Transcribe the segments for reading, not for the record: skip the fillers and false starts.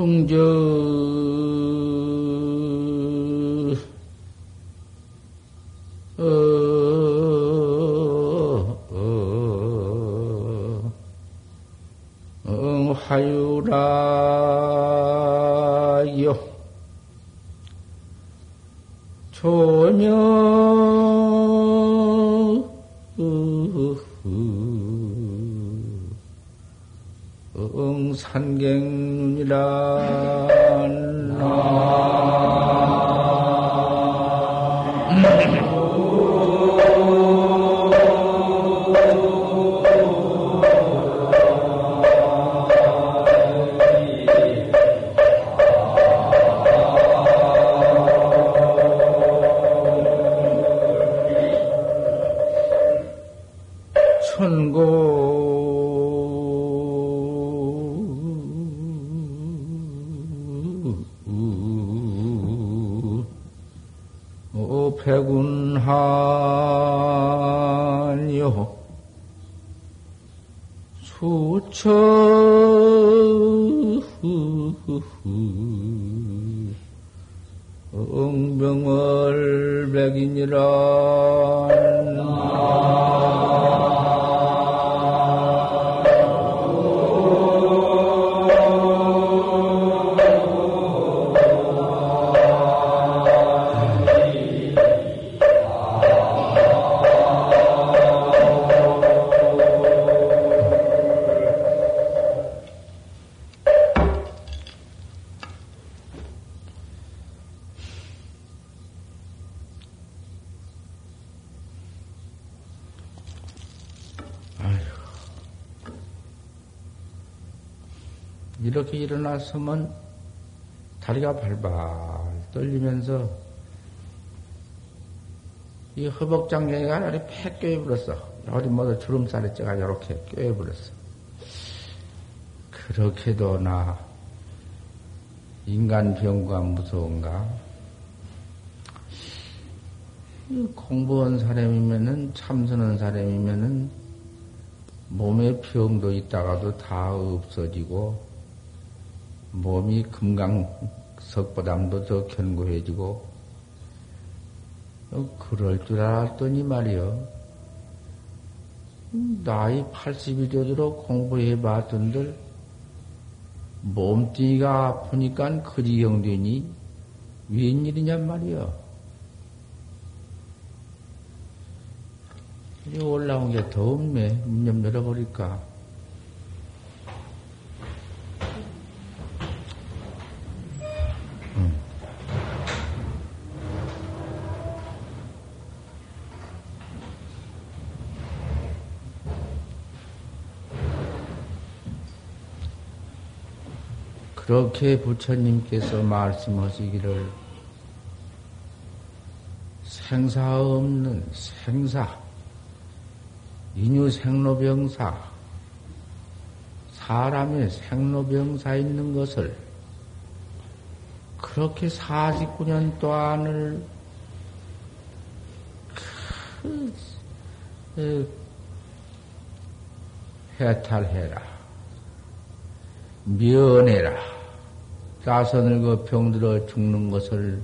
성저 화유라요 초묘 산경이라 백운하요 수처 응병을 백이니라 이렇게 일어나서면 다리가 발발 떨리면서 이 허벅장경이가 아주 팩 껴입었어. 어디 모두 주름살에 쪄가 이렇게 껴입었어. 그렇게도 나 인간 병과 무서운가? 공부한 사람이면은 참선한 사람이면은 몸에 병도 있다가도 다 없어지고. 몸이 금강석보담도 더 견고해지고 그럴 줄 알았더니 말이여 나이 80여 대로 공부해봤던들 몸뚱이가 아프니깐 그 지경 되니 웬일이냐 말이여. 올라온 게 더 없네. 문 좀 열어버릴까? 그렇게 부처님께서 말씀하시기를 생사 없는 생사, 인유생로병사, 사람의 생로병사 있는 것을 그렇게 49년 동안을 해탈해라, 면해라. 자선을 병들어 죽는 것을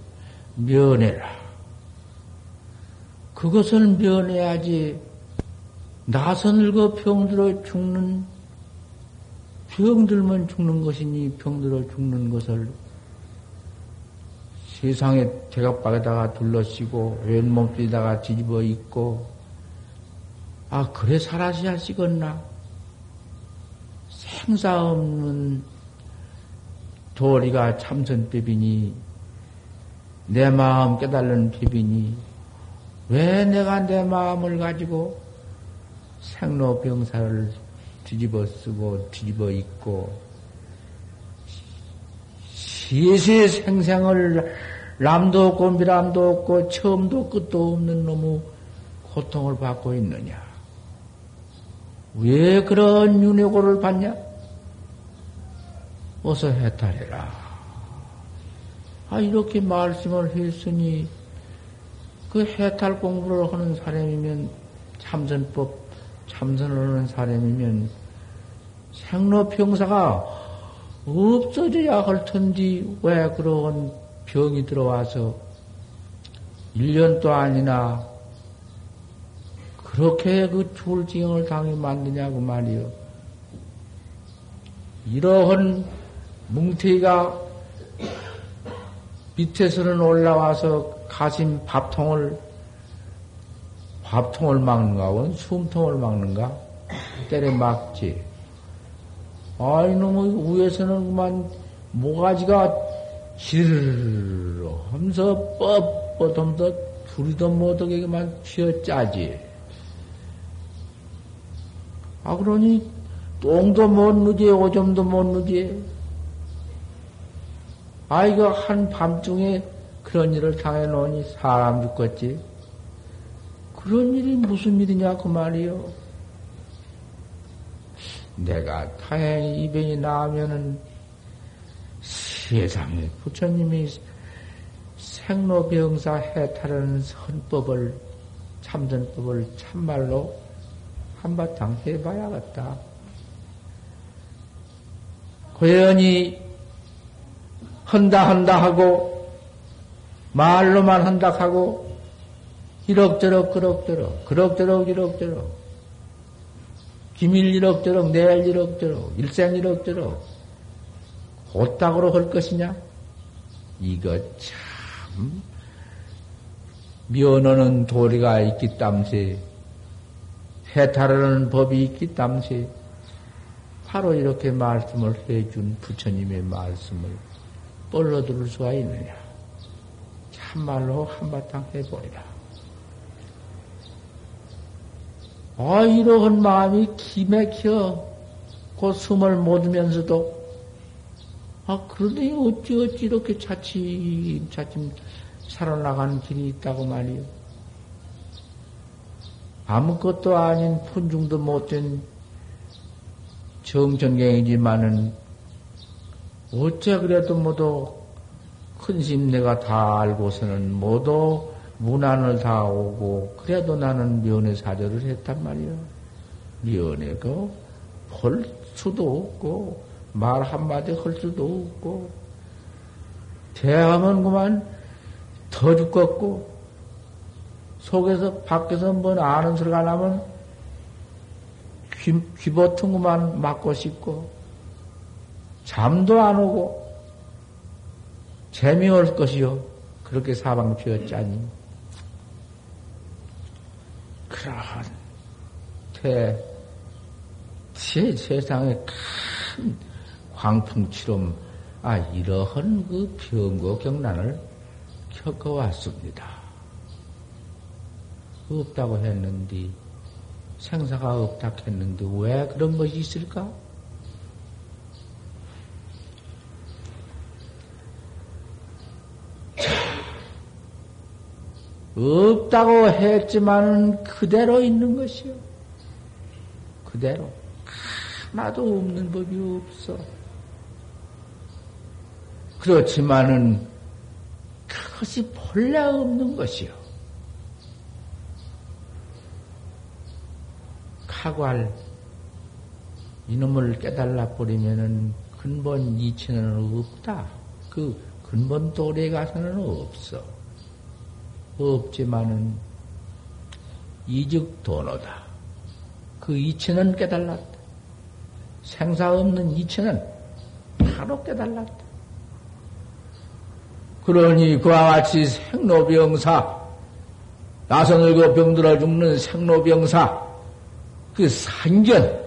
면해라. 그것을 면해야지 나선을 병들어 죽는 병들면 죽는 것이니 병들어 죽는 것을 세상에 대각박에다가 둘러쓰고 왼몸뚱이다가 뒤집어 입고 아 그래 살아서야 시겄나. 생사 없는 도리가 참선법이니 내 마음 깨달는 법이니 왜 내가 내 마음을 가지고 생로병사를 뒤집어 쓰고 뒤집어 입고 시시생생을 남도 없고 미람도 없고 처음도 끝도 없는 놈의 고통을 받고 있느냐. 왜 그런 윤회고를 받냐. 어서 해탈해라. 아, 이렇게 말씀을 했으니, 그 해탈 공부를 하는 사람이면, 참선을 하는 사람이면, 생로병사가 없어져야 할 텐데 왜 그런 병이 들어와서 1년도 아니나 그렇게 그 졸지경을 당해 만드냐고 말이요. 이러한 뭉태가 밑에서는 올라와서 가슴 밥통을 막는가, 원 숨통을 막는가? 때려 막지. 아이 놈의 위에서는 그만 모가지가 지르르르 하면서 뻣뻣하면서 둘이도 못하게 그만 쥐어짜지. 아 그러니 똥도 못 누지, 오줌도 못 누지. 아 이거 한밤중에 그런 일을 당해놓으니 사람 죽겠지. 그런 일이 무슨 일이냐 그 말이요. 내가 다행히 이 병이 나으면은 세상에 부처님이 생로병사 해탈하는 선법을 참선법을 참말로 한바탕 해봐야겠다. 고연히 한다 하고 말로만 한다 하고 이럭저럭 그럭저럭 기밀 이럭저럭 내일 이럭저럭 일생 이럭저럭 곧닥으로 할 것이냐? 이거 참 면허는 도리가 있기 땀새 해탈하는 법이 있기 땀새 바로 이렇게 말씀을 해준 부처님의 말씀을 뻘러 들을 수가 있느냐? 참말로 한바탕 해보리라. 아, 이러한 마음이 기맥혀, 그 숨을 못 쉬면서도, 아, 그런데 어찌 이렇게 차츰 살아나가는 길이 있다고 말이요. 아무것도 아닌 푼중도 못된 정천경이지만은, 어째 그래도 모두 큰심 내가 다 알고서는 모두 무난을 다 오고 그래도 나는 면회 사절을 했단 말이야. 면회가 볼 수도 없고 말 한마디 할 수도 없고 대하면 그만 더 죽겠고 속에서 밖에서 뭔 아는 소리가 나면 귀버튼 그만 막고 싶고 잠도 안 오고 재미올 것이요. 그렇게 사방 피었잖니. 그러한 세상에 큰 광풍처럼 아 이러한 그 병고 경난을 겪어왔습니다. 없다고 했는데 생사가 없다 했는데 왜 그런 것이 있을까? 없다고 했지만 그대로 있는 것이요. 그대로. 하나도 없는 법이 없어. 그렇지만은 그것이 본래 없는 것이요. 카괄 이놈을 깨달아 버리면은 근본 이치는 없다. 그 근본 도리에 가서는 없어. 없지만은 이즉 도노다. 그 이치는 깨달았다. 생사 없는 이치는 바로 깨달았다. 그러니 그와 같이 생로병사 나서 늙어 병들어 죽는 생로병사 그 산견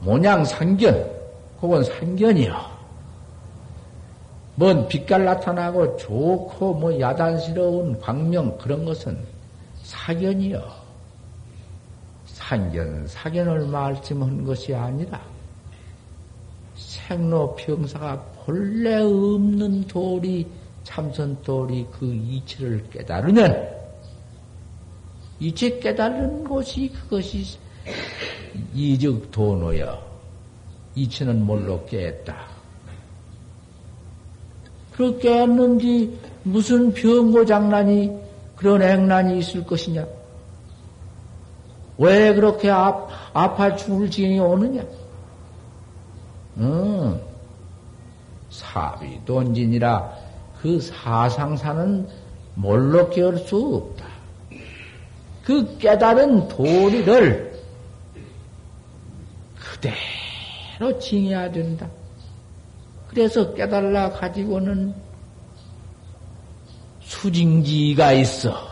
모양 산견 그건 산견이요. 뭔 빛깔 나타나고 좋고 뭐 야단스러운 광명 그런 것은 사견이요. 사견을 말씀한 것이 아니라 생로병사가 본래 없는 도리 참선도리 그 이치를 깨달으면 이치 깨달은 것이 그것이 이즉도노여. 이치는 뭘로 깨했다. 그렇게 했는지 무슨 병고 장난이 그런 행난이 있을 것이냐? 왜 그렇게 아파 죽을 지경이 오느냐? 사비돈진이라 그 사상사는 뭘로 깨울 수 없다. 그 깨달은 도리를 그대로 징해야 된다. 그래서 깨달라 가지고는 수징지가 있어.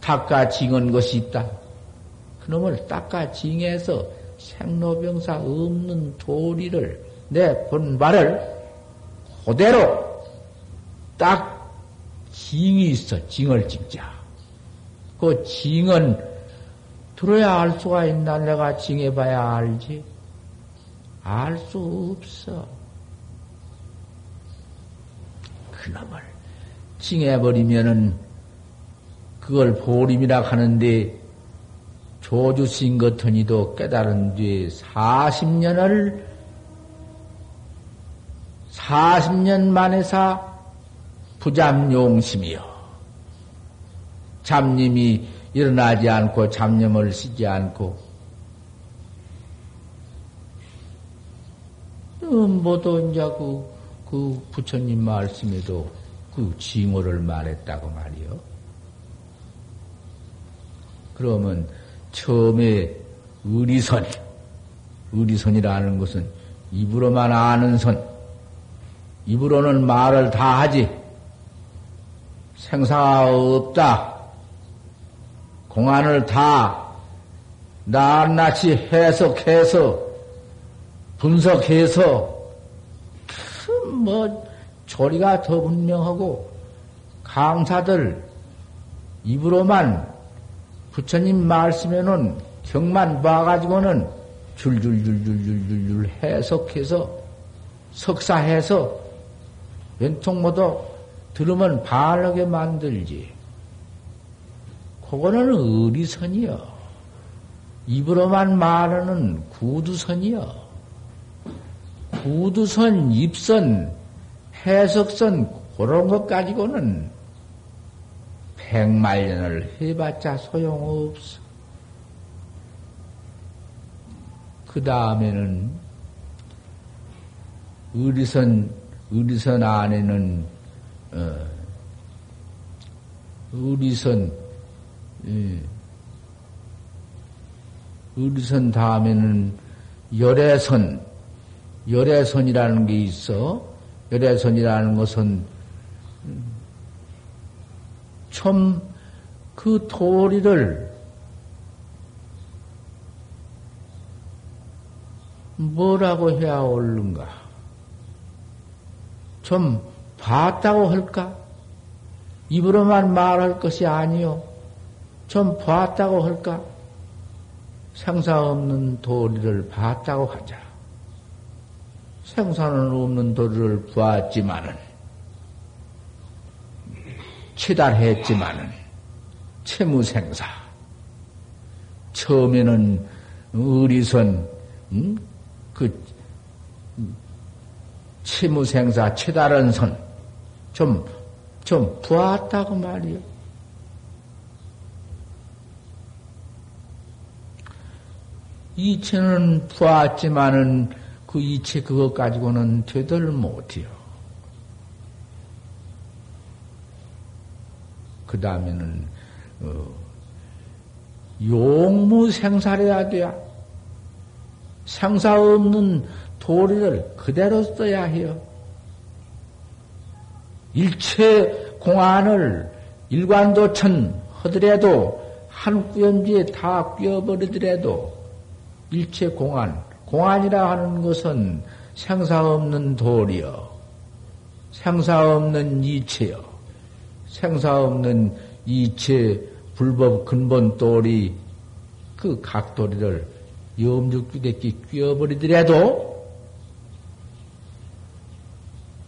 닦아 징한 것이 있다. 그놈을 닦아 징해서 생로병사 없는 도리를 내 본바를 그대로 딱 징이 있어. 징을 찍자. 그 징은 들어야 알 수가 있나? 내가 징해봐야 알지. 알 수 없어. 그놈을 징해버리면은 그걸 보림이라 하는데 조주신 같은 이도 깨달은 뒤에 40년 만에사 부잡용심이여. 잡념이 일어나지 않고 잡념을 쉬지 않고 뭐도 이제 그 부처님 말씀에도 그 징호를 말했다고 말이요. 그러면 처음에 의리선이라는 것은 입으로만 아는 선, 입으로는 말을 다 하지 생사 없다, 공안을 다 낱낱이 해석해서 분석해서 뭐 조리가 더 분명하고 강사들 입으로만 부처님 말씀에는 경만 봐가지고는 줄줄줄줄줄줄 해석해서 석사해서 왼통모도 들으면 바르게 만들지. 그거는 의리선이요. 입으로만 말하는 구두선이요. 구두선, 입선, 해석선 그런 것 가지고는 100만 년을 해봤자 소용없어. 그 다음에는 의리선 안에는 의리선 다음에는 열애선이라는 게 있어. 열애선이라는 것은 참 그 도리를 뭐라고 해야 옳은가? 좀 봤다고 할까? 입으로만 말할 것이 아니요. 좀 봤다고 할까? 생사 없는 도리를 봤다고 하자. 생사는 없는 도리를 봤지만은 치달했지만은 채무생사. 처음에는 의리선 그 채무생사 치달은 선 좀 부았다고 말이요. 이체는 부았지만은 그 이체 그것 가지고는 되들 못해요. 그 다음에는 용무생사해야 돼야. 생사 없는 도리를 그대로 써야 해요. 일체 공안을 일관도천 하더라도 한 구염지에 다 껴버리더라도 일체 공안이라 하는 것은 생사 없는 도리요. 생사 없는 이체요. 생사 없는 이체 불법 근본 도리 그 각 도리를 염죽주대끼 끼워버리더라도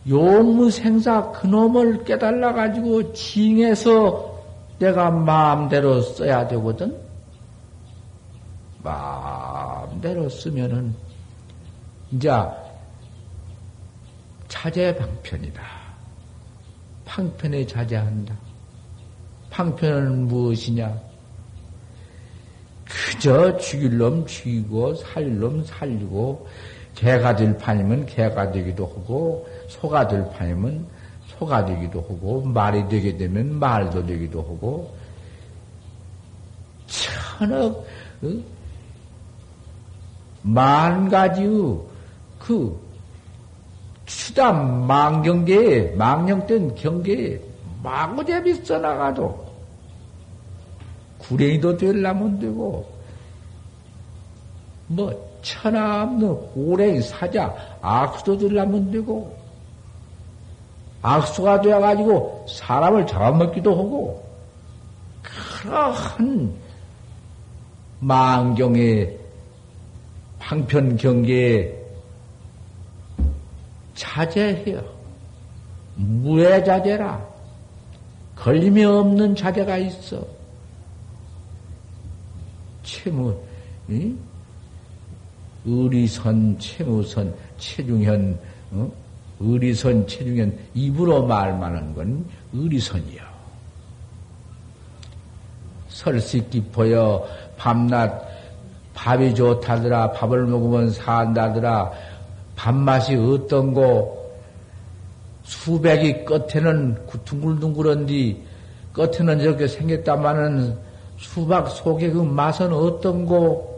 용무생사 그놈을 깨달아 가지고 징해서 내가 마음대로 써야 되거든. 마음대로 쓰면은 이제 자재방편이다. 방편에 자제한다. 방편은 무엇이냐? 그저 죽일 놈 죽이고 살릴 놈 살리고 개가 될 판이면 개가 되기도 하고 소가 될 판이면 소가 되기도 하고, 말이 되게 되면 말도 되기도 하고, 천억, 만 가지의 그 추담 망경계에, 망령된 경계에 마구잡이 써나가도 구레이도 되려면 되고, 뭐 천하 없는 오랭이 사자 악수도 되려면 되고, 악수가 되어가지고 사람을 잡아먹기도 하고, 그러한 망경의 방편 경계에 자제해요. 무의 자제라. 걸림이 없는 자제가 있어. 채무, 응? 의리선, 채무선, 체중현, 응? 의리선, 체중현, 입으로 말만한 건 의리선이요. 설식기 보여, 밤낮, 밥이 좋다더라, 밥을 먹으면 산다더라, 밥맛이 어떤고, 수백이 끝에는 둥글둥글한디, 끝에는 저렇게 생겼다마는 수박 속의 그 맛은 어떤고,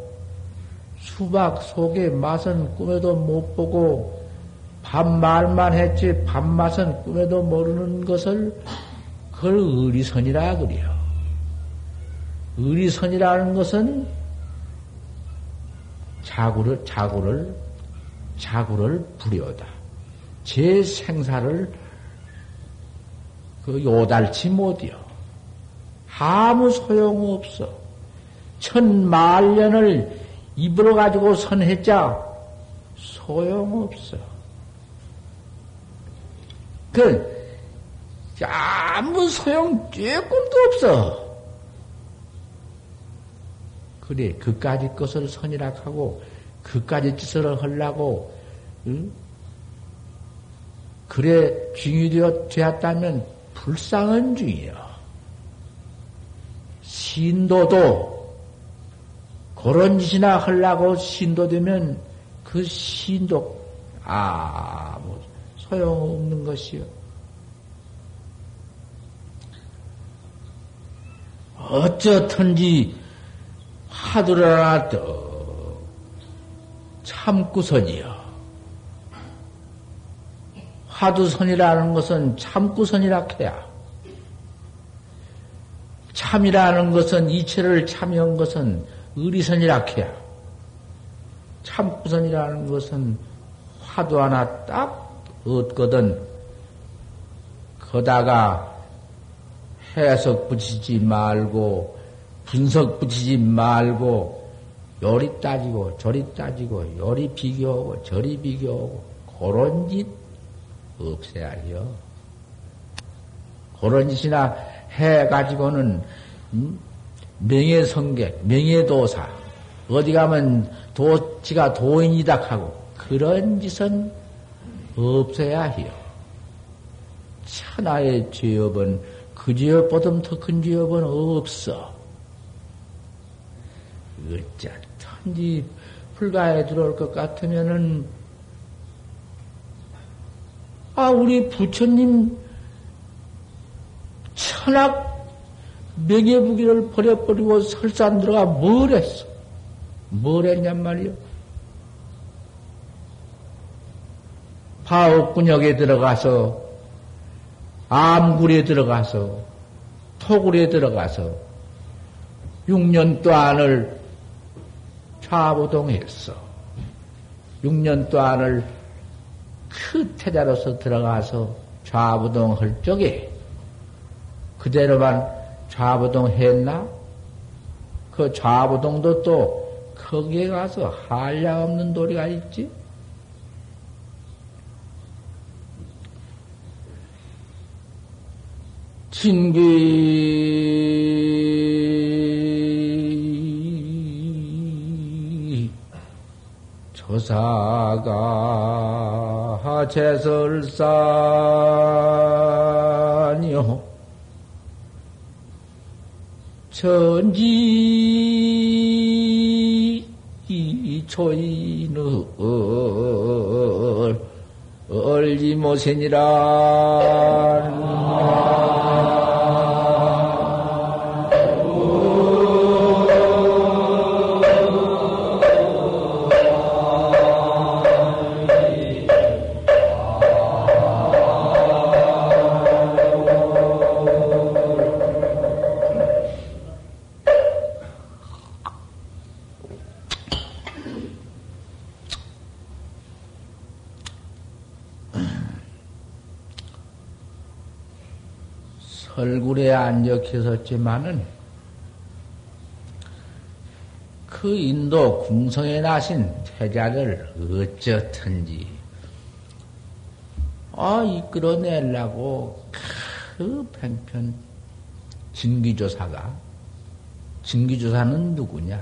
수박 속의 맛은 꿈에도 못 보고, 밥 말만 했지, 밥 맛은 꿈에도 모르는 것을, 그걸 의리선이라 그래요. 의리선이라는 것은, 자구를 부려다. 제 생사를 그 요달치 못이요. 아무 소용없어. 천만년을 입으로 가지고 선했자 소용없어. 그 아무 소용 조금도 없어. 그래, 그까짓 것을 선이락하고, 그까짓 짓을 하려고, 응? 그래, 중이 되었다면, 불쌍한 중이요. 신도도, 그런 짓이나 하려고 신도되면, 그 신도, 아무 소용없는 것이요. 어쨌든지, 하두라나 떡 참구선이요. 하두선이라는 것은 참구선이라 해야. 참이라는 것은 이체를 참여한 것은 의리선이라 해야. 참구선이라는 것은 화두 하나 딱 얻거든. 거다가 해석 붙이지 말고 분석 붙이지 말고, 요리 따지고, 저리 따지고, 요리 비교하고, 저리 비교하고, 그런 짓 없애야 해요. 그런 짓이나 해가지고는, 명예성객, 명예도사, 어디 가면 지가 도인이다 하고, 그런 짓은 없애야 해요. 천하의 죄업은, 그 죄업보다 더 큰 죄업은 없어. 어쨌든지 불가에 들어올 것 같으면은, 아, 우리 부처님 천학 명예부기를 버려버리고 설산 들어가 뭘 했어? 뭘 했냔 말이요? 바옥군역에 들어가서, 암굴에 들어가서, 토굴에 들어가서, 6년 동안을 좌부동했어. 6년 동안을 그 태자로서 들어가서 좌부동할 적에 그대로만 좌부동했나? 그 좌부동도 또 거기에 가서 한량 없는 도리가 있지? 조사가 제설산이요 천지 초인을 얼리 모세니라. 얼굴에 안 적혀졌지만은 그 인도 궁성에 나신 태자를 어쨌든지 이끌어내려고 그 팽편 진기조사는 누구냐?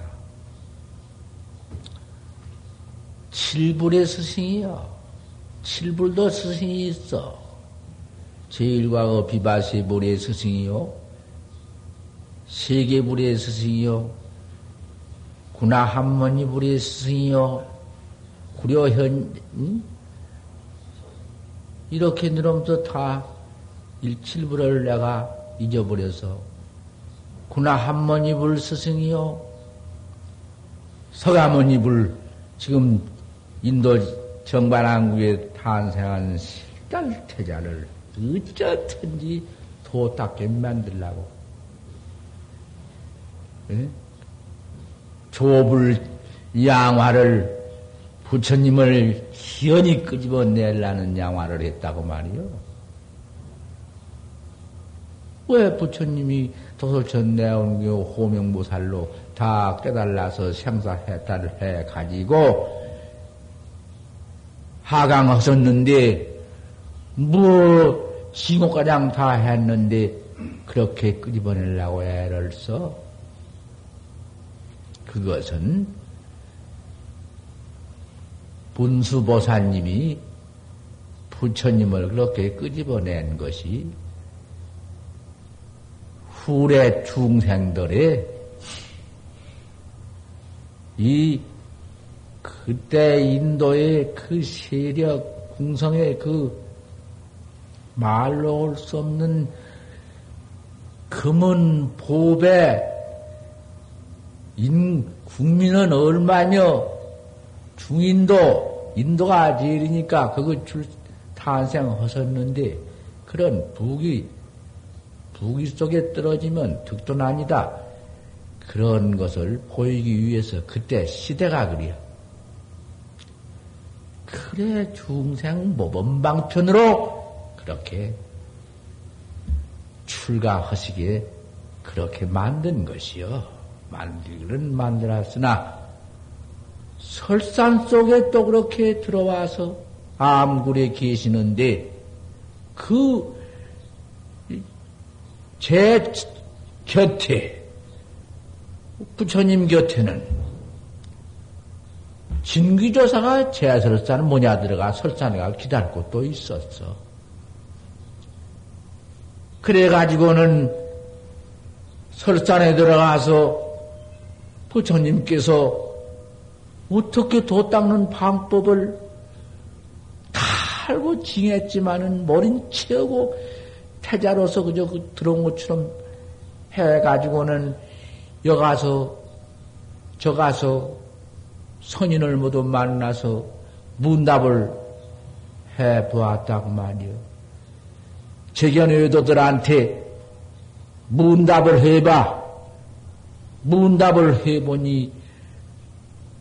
칠불의 스승이요. 칠불도 스승이 있어. 제1과거 비바세불의 스승이요, 세계불의 스승이요, 구나한머니불의 스승이요, 구려현, 이렇게 늘으면서 다 17불을 내가 잊어버려서 구나한머니불 스승이요, 석가모니불 지금 인도 정반왕국에 탄생한 실달태자를 어쨌든지 도닦게 만들라고. 예? 조불 양화를 부처님을 희연히 끄집어내려는 양화를 했다고 말이요. 왜 부처님이 도솔천 내원교 호명보살로 다 깨달아서 생사해탈을 해가지고 하강하셨는데 뭐 신고가장 다 했는데 그렇게 끄집어내려고 애를 써? 그것은 분수보사님이 부처님을 그렇게 끄집어낸 것이 후래 중생들의 이 그때 인도의 그 세력 궁성의 그 말로 올 수 없는 금은 보배, 국민은 얼마며, 중인도, 인도가 제일이니까 그거 탄생하셨는데, 그런 부귀 속에 떨어지면 득도 아니다. 그런 것을 보이기 위해서 그때 시대가 그래요. 그래, 중생 모범방편으로 그렇게 출가하시게 그렇게 만든 것이요. 만들기는 만들었으나 설산 속에 또 그렇게 들어와서 암굴에 계시는데 그 제 곁에 부처님 곁에는 진귀조사가 제 설산 모냐 들어가 설산에 가 기다리고 또 있었어. 그래가지고는 설산에 들어가서 부처님께서 어떻게 도 닦는 방법을 다 알고 징했지만은 모른 채우고 태자로서 그저 들어온 것처럼 해가지고는 여가서 저가서 선인을 모두 만나서 문답을 해보았다고 말이요. 재견의도들한테 문답을 해봐. 문답을 해보니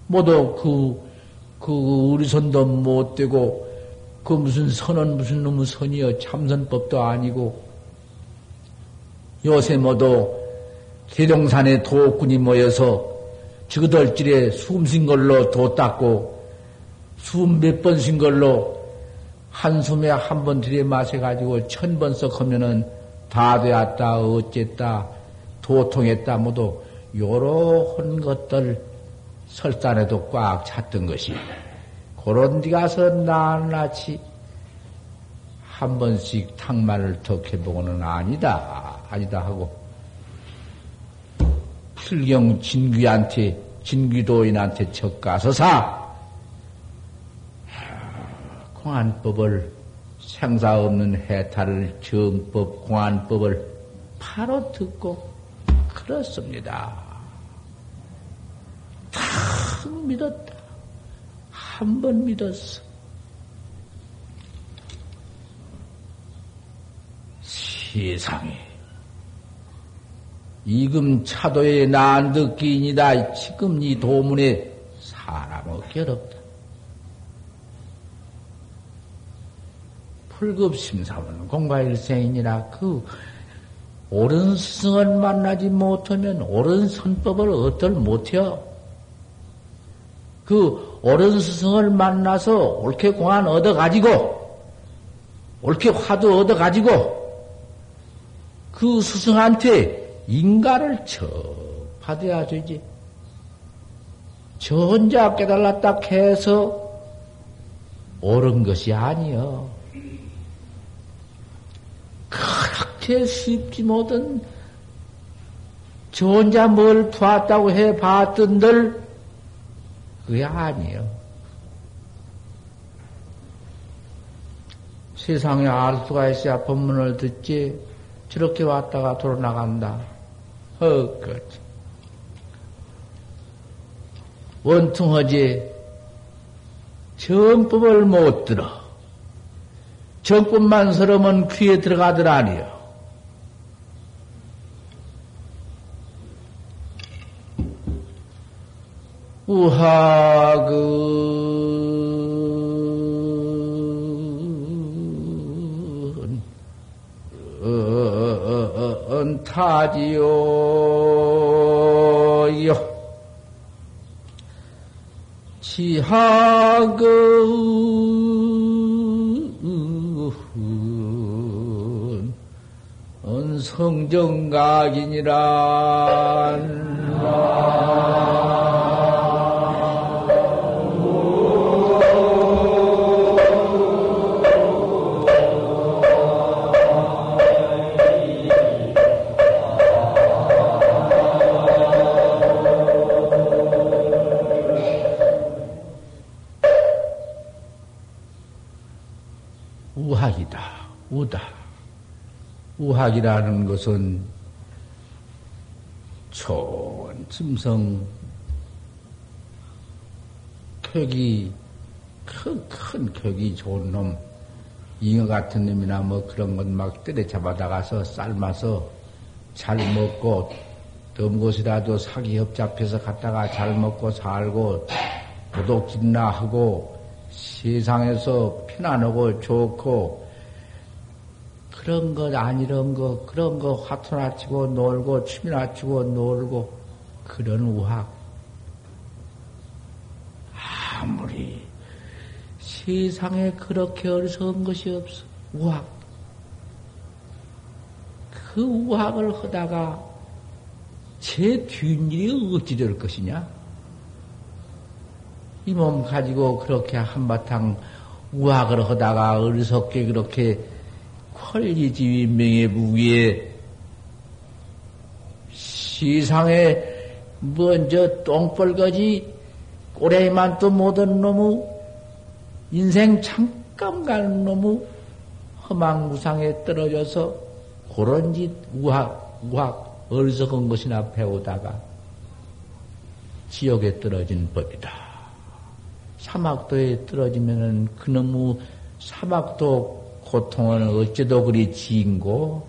모두 우리 선도 못되고 그 무슨 선은 무슨 놈의 선이여 참선법도 아니고 요새 모두 계룡산에 도꾼이 모여서 저거들질에 숨쉰 걸로 도 닦고 숨 몇 번 쉰 걸로 한숨에 한 번 들이마셔가지고 1000번 썩 하면은 다 되었다, 어쨌다, 도통했다, 모두 요런 것들 설산에도 꽉 찼던 것이 그런 데 가서 낱낱이 한 번씩 탕말을 턱해보고는 아니다 하고 필경 진귀도인한테 척가서사 공안법을 생사 없는 해탈을 정법 공안법을 바로 듣고 그렇습니다. 딱 믿었다. 한 번 믿었어. 세상에 이금 차도에 난득기인이다. 지금 이 도문에 사람 얻기 어렵다. 불급심사원 공과일생이니라. 그 옳은 스승을 만나지 못하면 옳은 선법을 얻을 못해요. 그 옳은 스승을 만나서 옳게 공안 얻어가지고 옳게 화두 얻어가지고 그 스승한테 인가를 저 받아야 되지. 저 혼자 깨달았다 해서 옳은 것이 아니여. 그렇게 쉽지 못한 저 혼자 뭘 봤다고 해봤던들 그게 아니요. 세상에 알 수가 있어야 법문을 듣지. 저렇게 왔다가 돌아 나간다. 헛것 원통하지. 정법을 못 들어. 정법만 서러면 귀에 들어가더라니요. 우학은 타지요 지학은 성정각이니라. 우학이다. 우다. 우학이라는 것은 좋은 짐승 격이 큰 격이 좋은 놈 잉어 같은 놈이나 뭐 그런 건 막 때려잡아다가서 삶아서 잘 먹고 덤 곳이라도 사기 협잡혀서 갔다가 잘 먹고 살고 도둑질이나 하고 세상에서 편안하고 좋고 그런 것 아니란 거 그런 거 화투나 치고 놀고 춤이나 추고 놀고 그런 우학. 아무리 세상에 그렇게 어리석은 것이 없어. 우학. 그 우학을 하다가 제 뒷일이 어찌 될 것이냐. 이 몸 가지고 그렇게 한바탕 우학을 하다가 어리석게 그렇게 권리지위 명예부위에 세상에 먼저 똥벌거지 꼬레이만 또 못한 놈의 인생 잠깐 가는 놈의 허망무상에 떨어져서 그런 짓 우학 어리석은 것이나 배우다가 지옥에 떨어진 법이다. 사막도에 떨어지면은 그놈의 사막도 고통은 어째도 그리 지인고,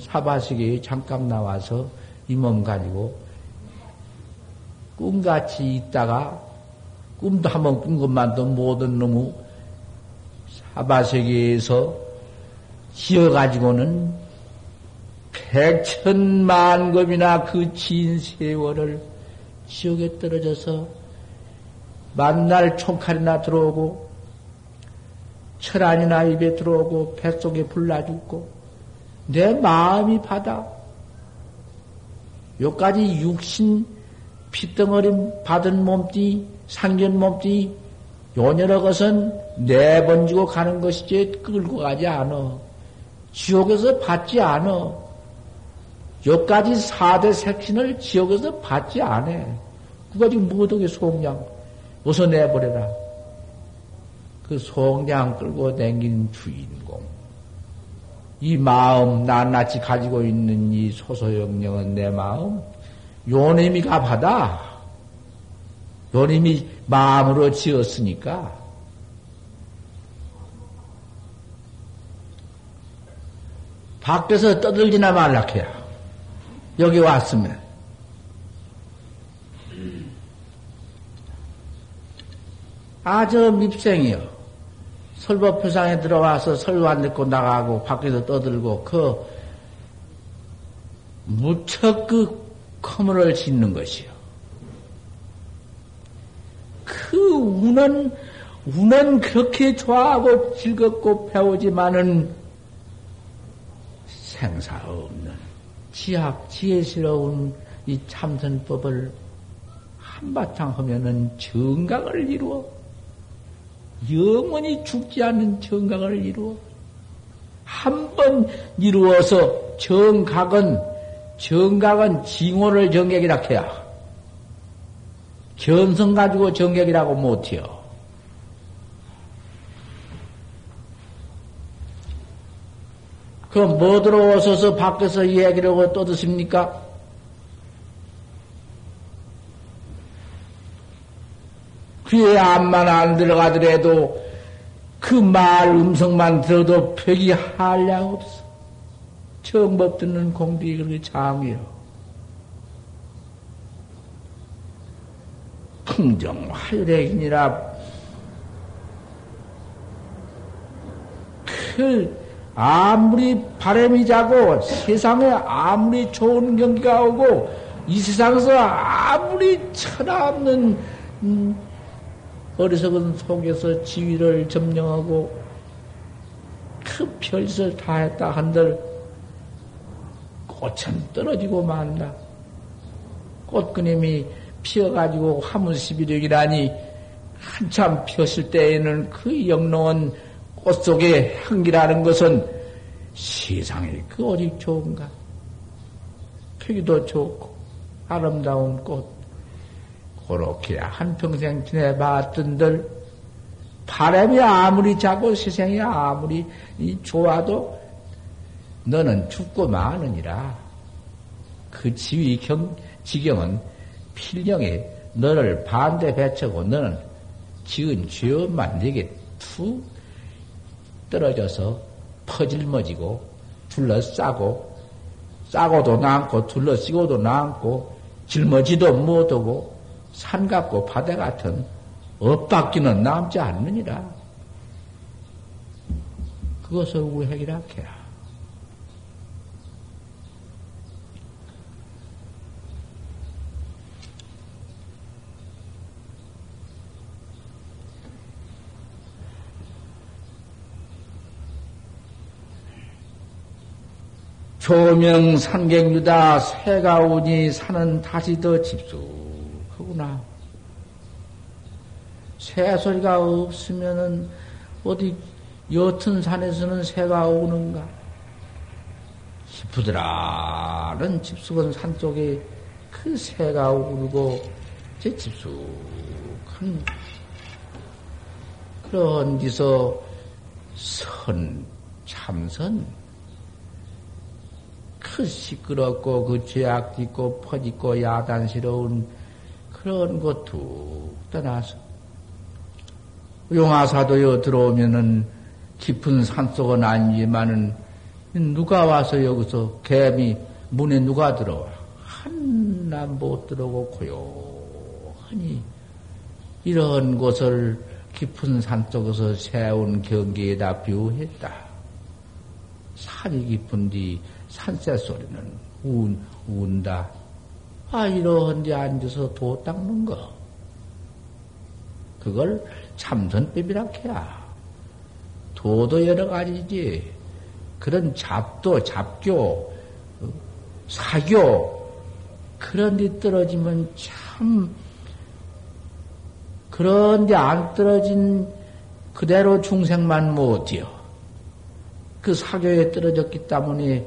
사바세계에 잠깐 나와서 이 몸 가지고 꿈같이 있다가 꿈도 한번 꾼 것만도 못한 놈의 사바세계에서 지어가지고는 백천만금이나 그 긴 세월을 지옥에 떨어져서 만날 총칼이나 들어오고 철안이나 입에 들어오고 뱃속에 불나 죽고 내 마음이 받아. 요까지 육신 피덩어리 받은 몸띠 상견 몸띠 요녀러 것은 내번지고 가는 것이지 끌고 가지 않아. 지옥에서 받지 않아. 요까지 4대 색신을 지옥에서 받지 않아. 그거 지금 무엇하게 속량 어서 내버려라. 그 송장 끌고 다니는 주인공, 이 마음 낱낱이 가지고 있는 이 소소영령은 내 마음, 요님이 갚아다. 요님이 마음으로 지었으니까 밖에서 떠들지나 말라케야. 여기 왔으면 아저 밉생이요. 설법회상에 들어와서 설교 안 듣고 나가고 밖에서 떠들고 그 무척 그 커물을 짓는 것이요. 그 우는 그렇게 좋아하고 즐겁고 배우지만은 생사 없는 지혜스러운 이 참선법을 한바탕 하면은 정각을 이루어. 영원히 죽지 않는 정각을 이루어. 한번 이루어서 정각은 징호를 정격이라 해야. 견성 가지고 정격이라고 못해요. 그럼 뭐 들어오셔서 밖에서 이야기를 하고 떠드십니까? 귀에 암만 안 들어가더라도 그 말 음성만 들어도 벽이 한량 없어. 정법 듣는 공덕이 그렇게 장이요. 풍정 화유래기니라. 그 아무리 바람이 자고 세상에 아무리 좋은 경기가 오고 이 세상에서 아무리 천하없는 어리석은 속에서 지위를 점령하고 그 별짓을 다 했다 한들 꽃은 떨어지고 만다. 꽃그림이 피어가지고 화문시비력이라니 한참 피었을 때에는 그 영롱한 꽃 속의 향기라는 것은 세상에 그 어디 좋은가. 크기도 좋고 아름다운 꽃. 그렇게 한평생 지내봤던들 바람이 아무리 자고 세상이 아무리 좋아도 너는 죽고 마느니라. 그 지경은 필경에 너를 반대 배치고 너는 지은 죄업만 내게 툭 떨어져서 퍼질머지고 싸고도 남고 둘러쓰고도 남고 짊어지도 못하고 산 같고 바다 같은 엇박기는 남지 않느니라. 그것을 우핵이라 해라. 조명 산객유다 새가 오니 산은 다시 더 집수. 그구나. 새 소리가 없으면은 어디 옅은 산에서는 새가 오는가? 부드러운 깊숙은 산 속에 그 새가 울고 제 깊숙한 그런 데서 참선 그 시끄럽고 그 죄악 짓고 퍼짓고 야단스러운 그런 것 툭 떠나서 용화사도여 들어오면은 깊은 산속은 아니지만은 누가 와서 여기서 개미 문에 누가 들어와 한나 못 들어오고 고요하니 이런 것을 깊은 산속에서 세운 경계에다 비유했다. 산이 깊은 뒤 산새 소리는 운다. 아, 이러한 데 앉아서 도 닦는 거. 그걸 참선법이라 해야. 도도 여러 가지지. 그런 잡도, 잡교, 사교, 그런 데 떨어지면 참, 그런 데 안 떨어진 그대로 중생만 못해요. 그 사교에 떨어졌기 때문에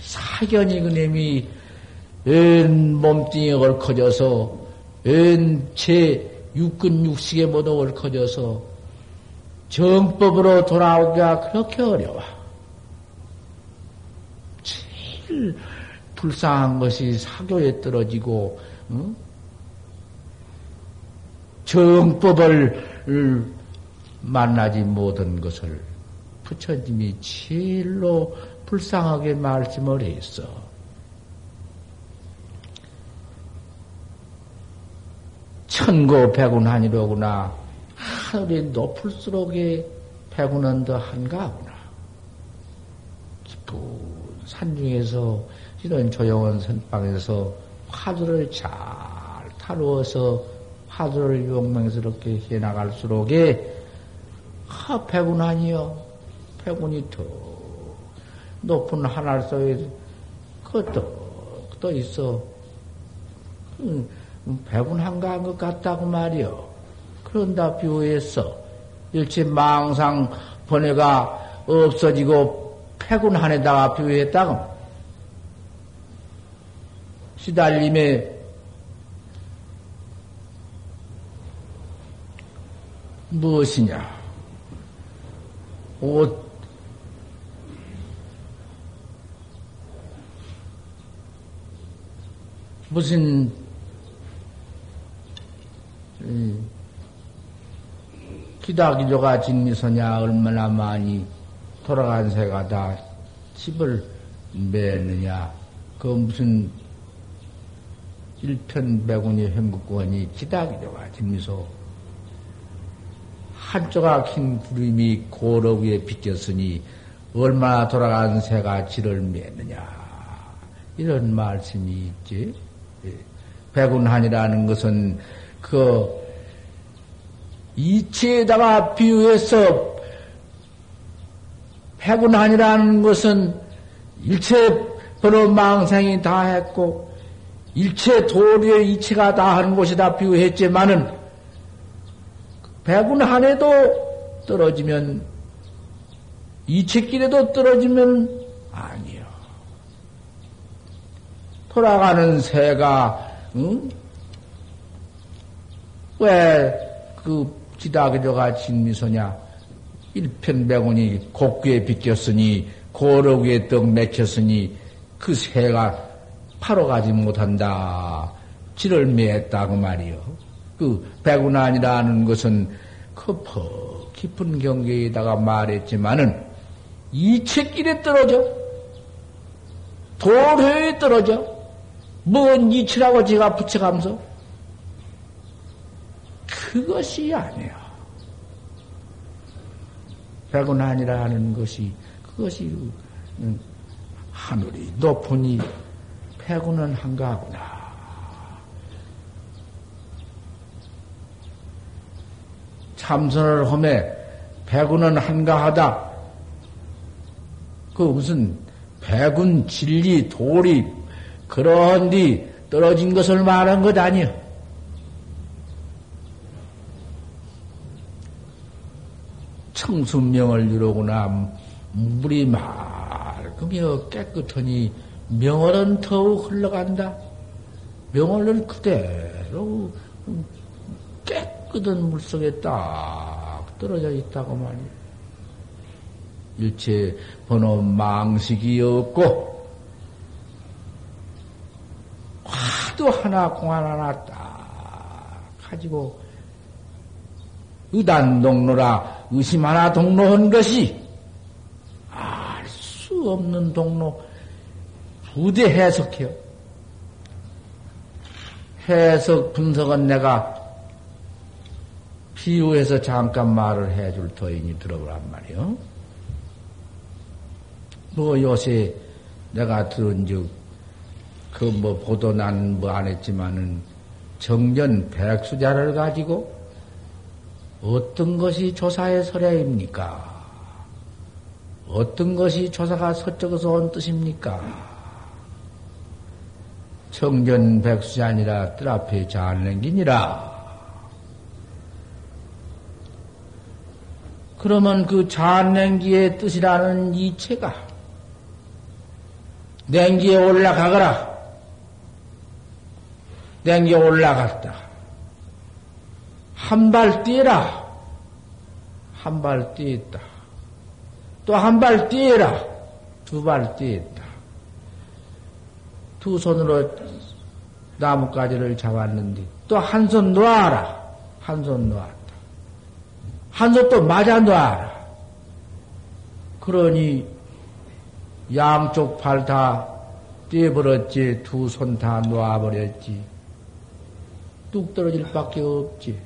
사견이 그놈이 엔 몸뚱이에 얼커져서 엔 제 육근육식에 모두 얼커져서 정법으로 돌아오기가 그렇게 어려워. 제일 불쌍한 것이 사교에 떨어지고 응? 정법을 만나지 못한 것을 부처님이 제일로 불쌍하게 말씀을 했어. 천고 백운하니로구나. 하늘이 높을수록에 백운은 더 한가구나. 깊은 산중에서 이런 조용한 선방에서 화두를 잘 타루어서 화두를 용맹스럽게 해나갈수록에 하 백운하니요. 백운이 더 높은 하늘 속에 그것도 또 있어. 백운 한가한 것 같다고 말이요. 그런다 비유해서 일체 망상 번뇌가 없어지고 백운 한에다가 비유했다고. 시달림에 무엇이냐? 옷 무슨 기다기조가 진미서냐 얼마나 많이 돌아간 새가 다 집을 매느냐. 그 무슨 일편백운이 행국권이 기다기조가 진미서 한쪽아 긴 구름이 고로 위에 비쳤으니 얼마나 돌아간 새가 지를 매느냐. 이런 말씀이 있지. 백운한이라는 것은 그 이치에다가 비유해서 백운한이라는 것은 일체 번호 망상이 다 했고 일체 도리의 이치가 다 하는 곳이다 비유했지만은 백운한에도 떨어지면 이치길에도 떨어지면 아니요. 돌아가는 새가 응? 왜 그 지다기조가 진미소냐. 일편백운이 곡귀에 비꼈으니 고로귀에 떡 맺혔으니 그 새가 파로 가지 못한다. 지를 매했다고 말이요. 그 백운한이라는 것은 그 퍽 깊은 경계에다가 말했지만은 이치길에 떨어져 도회에 떨어져 뭔 이치라고 제가 붙여가면서 그것이 아니야. 백운한이라 하는 것이 그것이 하늘이 높으니 백운은 한가구나. 참선을 험해 백운은 한가하다. 그 무슨 백운 진리 도리 그런 뒤 떨어진 것을 말한 것 아니여. 청순명을 이루구나. 물이 맑으며 깨끗하니 명월은 더욱 흘러간다. 명월은 그대로 깨끗한 물속에 딱 떨어져 있다고 말이야. 일체 번호 망식이 없고 화두 하나 공안 하나 딱 가지고 의단 동로라. 의심 하나 동로한 것이 알 수 없는 동로 부대 해석해요. 해석 분석은 내가 비유해서 잠깐 말을 해줄 터이니 들어보란 말이요. 뭐 요새 내가 들은즉 그 뭐 보도 난 뭐 안 했지만은 정전 백수자를 가지고 어떤 것이 조사의 서례입니까? 어떤 것이 조사가 서쪽에서 온 뜻입니까? 청전 백수지 아니라 뜰 앞에 잘 남기니라. 그러면 그 잘 남기의 뜻이라는 이체가 냉기에 올라가거라. 냉기에 올라갔다. 한 발 뛰라. 한 발 뛰었다. 또 한 발 뛰어라. 두 발 뛰었다. 두 손으로 나뭇가지를 잡았는데 또 한 손 놓아라. 한 손 놓았다. 한 손 또 맞아 놓아라. 그러니 양쪽 팔 다 떼버렸지. 두 손 다 놓아버렸지. 뚝 떨어질 밖에 없지.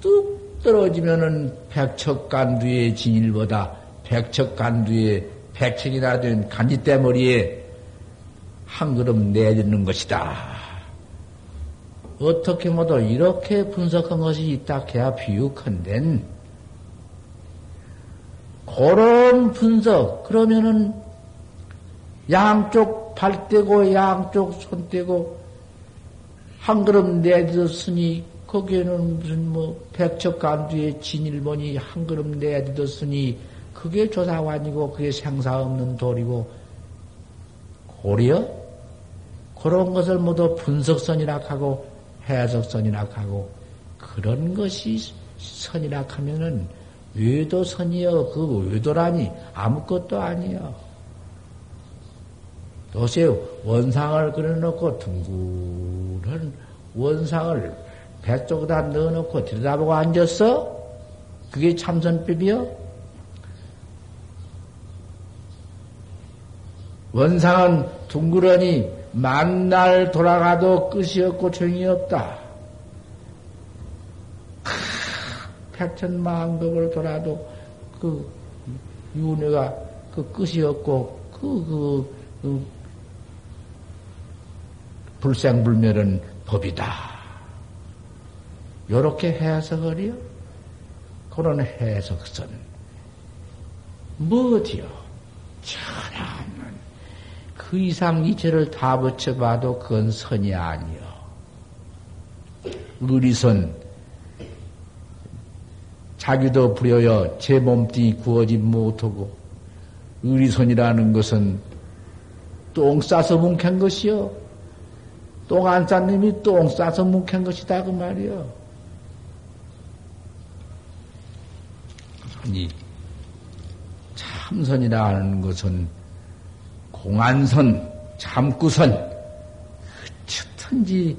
뚝 떨어지면은 백척간 뒤에 진일보다 백척간 뒤에 백척이나 된 간지대머리에 한 걸음 내딛는 것이다. 어떻게 모두 이렇게 분석한 것이 있다 해야 비유컨댄 그런 분석 그러면은 양쪽 발 떼고 양쪽 손 떼고 한 걸음 내딛었으니 거기에는 무슨 뭐 백척간두에 진일보니 한 걸음 내딛었으니 그게 조사관이고 그게 생사 없는 도리고 고려 그런 것을 모두 분석선이라 하고 해석선이라 하고 그런 것이 선이라 하면은 외도선이여 그 외도라니 아무것도 아니여. 도대체 원상을 그려놓고 둥그런 원상을 배 쪽에다 넣어놓고 들여다보고 앉았어? 그게 참선법이여? 원상은 둥그러니 만날 돌아가도 끝이 없고 종이 없다. 백천만법을 돌아도 그 윤회가 그 끝이 없고 불생불멸은 법이다. 요렇게 해석을요? 그런 해석선. 뭐 어디요? 천하면 그 이상 이체를 다 붙여봐도 그건 선이 아니요. 의리선. 자기도 부려여 제 몸뚱이 구하지 못하고 의리선이라는 것은 똥 싸서 뭉캔 것이요. 똥 안 싼 놈이 똥 싸서 뭉캔 것이다 그 말이요. 아니 참선이라는 것은 공안선, 참구선 어쨌든지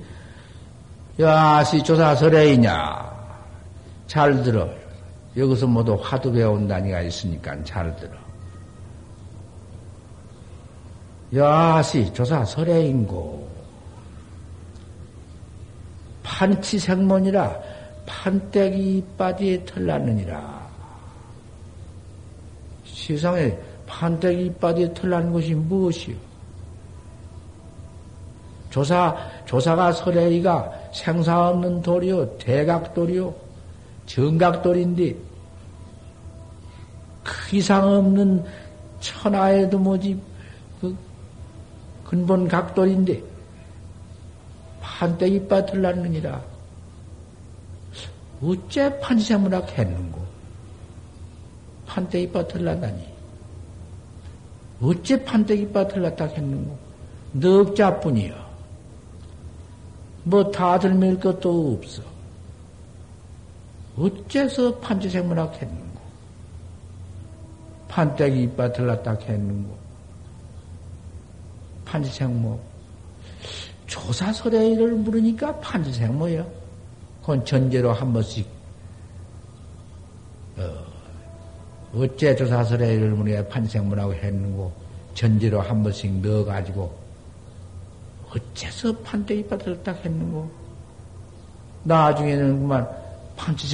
야시 조사설에이냐 잘 들어. 여기서 모두 화두 배운다니가 있으니까 잘 들어. 야시 조사설에인고 판치생문이라 판때기 이빠디에 털났느니라. 세상에 판때기 이빠디에 털난 것이 무엇이요? 조사가 설에이가 생사 없는 돌이요 대각돌이요 정각돌인데 그 이상 없는 천하에도 뭐지 그 근본 각돌인데 판때기 빠틀 났느니라. 어째 판세무락 했는고 판때기 빠틀 났다니 어째 판때기 빠틀 났다 했는고 넉자뿐이여 뭐 다들 밀 것도 없어. 어째서 판치생문학 했는고 판때기 이빠틀 났다 했는고 판치생모 조사설의를 물으니까 판치생모예요. 그건 전제로 한 번씩 어째 조사설의를 물으니까 판치생문하고 했는고 전제로 한 번씩 넣어가지고 어째서 판때기 이빠틀 났다 했는고 나중에는 그만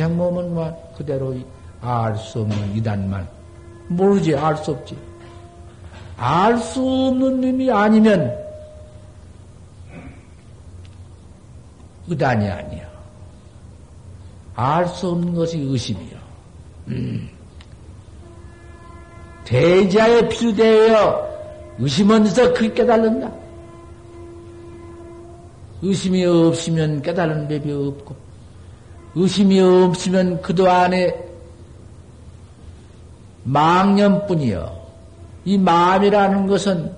판치생 몸은 뭐 그대로 알 수 없는 이단만 모르지. 알 수 없지. 알 수 없는 놈이 아니면 의단이 아니야. 알 수 없는 것이 의심이야. 대자에 필요되어 의심은 있어 그 깨달는다. 의심이 없으면 깨달은 법이 없고 의심이 없으면 그도 안에 망념뿐이여. 이 마음이라는 것은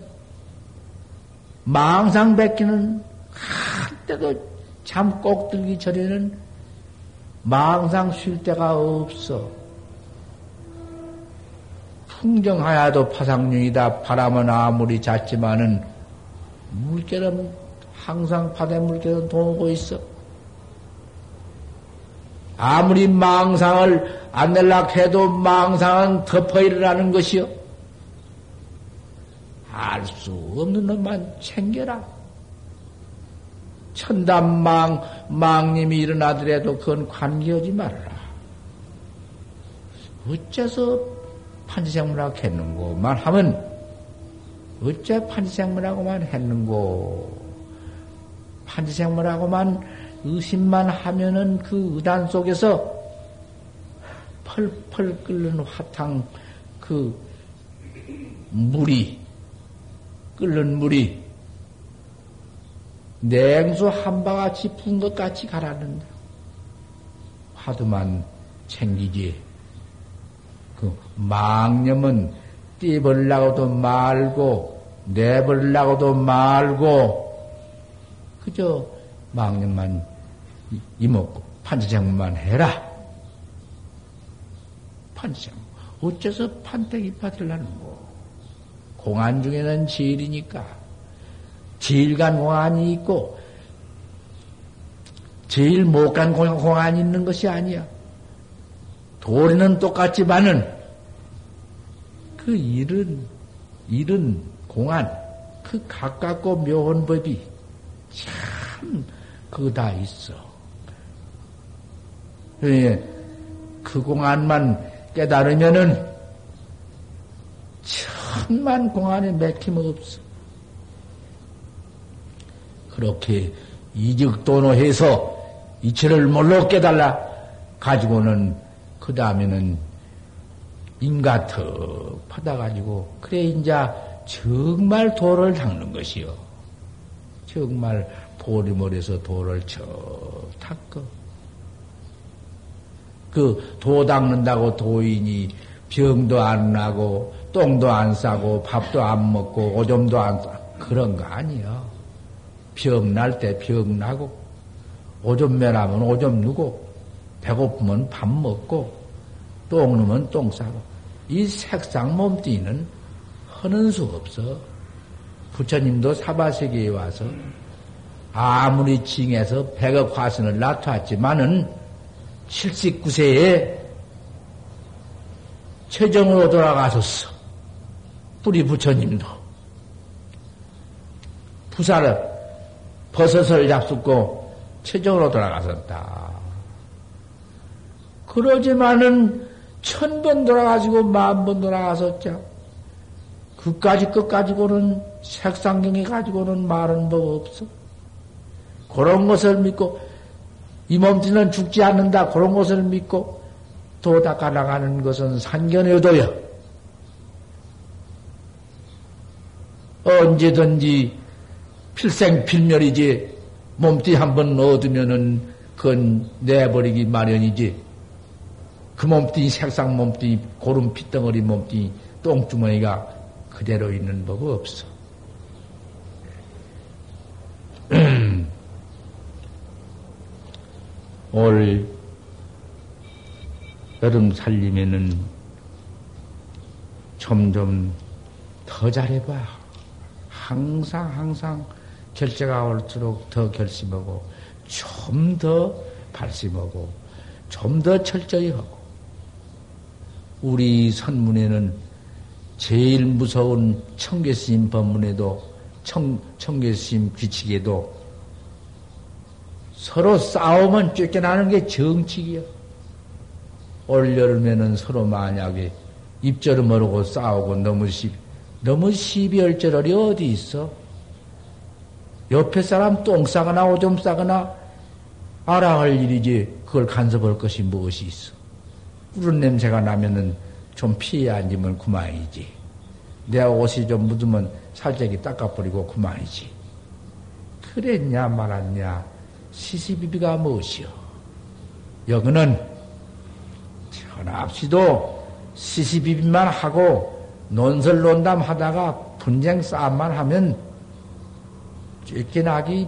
망상 뱉기는 한때도 잠 꼭 들기 전에는 망상 쉴 때가 없어. 풍경 하나도 파상류이다. 바람은 아무리 잦지만은 물결은 항상 바다 물결은 동하고 있어. 아무리 망상을 안 내려고 해도 망상은 덮어 일어나는 것이요. 알 수 없는 것만 챙겨라. 천담망, 망님이 일어나더라도 그건 관계하지 말아라. 어째서 판지생물하고 했는고만 하면, 어째 판지생물하고만 했는고, 판지생물하고만 의심만 하면은 그 의단 속에서 펄펄 끓는 화탕, 그 물이, 끓는 물이, 냉수 한 바가지 부은 것 같이 가라앉는다. 화두만 챙기지. 그 망념은 떼버리려고도 말고, 내버리려고도 말고, 그저 망념만 이먹고, 판지장만 해라. 판지장. 어째서 판때기 받으려는 거. 공안 중에는 제일이니까. 제일간 공안이 있고 제일 못간 공안이 있는 것이 아니야. 도리는 똑같지만은 그 일은 공안 그 가깝고 묘한 법이 참 그거 다 있어. 그 공안만 깨달으면은 천만 공안에 맥힘 없어. 그렇게 이직도노해서 이치를 몰로 깨달아 가지고는 그 다음에는 인가 턱 받아가지고 그래 인자 정말 도를 닦는 것이요. 정말 보리머리에서 도를 척 닦고 그 도 닦는다고 도인이 병도 안 나고 똥도 안 싸고 밥도 안 먹고 오줌도 안 싸 그런 거 아니요. 병 날 때 병 나고, 오줌 매라면 오줌 누고, 배고프면 밥 먹고, 똥 누면 똥 싸고, 이 색상 몸뚱이는 허는 수 없어. 부처님도 사바세계에 와서 아무리 징해서 100억 화신을 나타났지만은 79세에 최정으로 돌아가셨어. 뿌리 부처님도. 부사를 버섯을 잡숫고 최종으로 돌아갔었다. 그러지만은 1000번 돌아가지고 10,000번 돌아갔었죠. 그까지 것 가지고는 색상경에 가지고는 말은 뭐 없어. 그런 것을 믿고 이 몸뚱이는 죽지 않는다. 그런 것을 믿고 도 닦아 나가는 것은 산견의 의도여. 언제든지 필생필멸이지 몸띠 한번 얻으면은 그건 내버리기 마련이지. 그 몸띠 색상 몸띠 고름 핏덩어리 몸띠 똥주머니가 그대로 있는 법은 없어. 올 여름 살림에는 점점 더 잘해봐. 항상 결제가 올수록 더 결심하고 좀 더 발심하고 좀 더 철저히 하고. 우리 선문에는 제일 무서운 청계스님 법문에도 청계스님 규칙에도 서로 싸우면 쫓겨나는 게 정칙이야. 올여름에는 서로 만약에 입절음 하고 싸우고 너무 시비열절이 어디 있어? 옆에 사람 똥 싸거나 오줌 싸거나 알아할 일이지 그걸 간섭할 것이 무엇이 있어. 구른 냄새가 나면은 좀 피해 앉으면 그만이지. 내 옷이 좀 묻으면 살짝이 닦아버리고 그만이지. 그랬냐 말았냐 시시비비가 무엇이여. 여기는 전합시도 시시비비만 하고 논설논담 하다가 분쟁 싸움만 하면 쫓겨나기,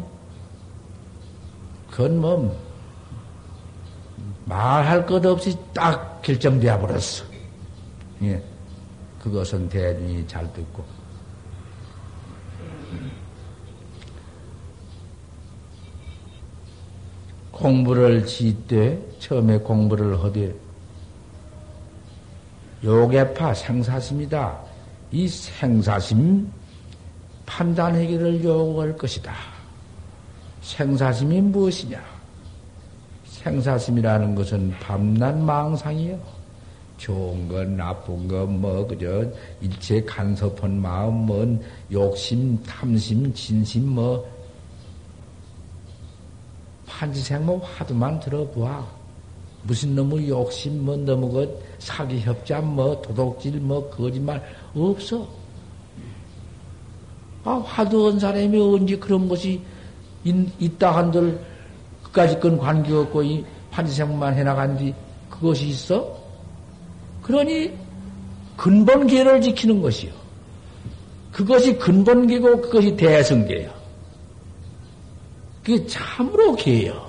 그건 뭐, 말할 것 없이 딱 결정되어 버렸어. 예. 그것은 대중이 잘 듣고 공부를 짓되 처음에 공부를 하되 요괴파 생사심이다. 이 생사심 판단하기를 요구할 것이다. 생사심이 무엇이냐? 생사심이라는 것은 밤낮 망상이요. 좋은 것, 나쁜 것, 그저 일체 간섭한 마음, 욕심, 탐심, 진심, 판지생 하도만 들어봐. 무슨 놈의 욕심, 너무 그 사기 협잡, 도둑질, 거짓말 없어. 아, 화두한 사람이 언제 그런 것이 있다 한들 그까짓 건 관계없고 이 판지생만 해나간 뒤 그것이 있어? 그러니 근본계를 지키는 것이요. 그것이 근본계고 그것이 대승계요. 그게 참으로 계요.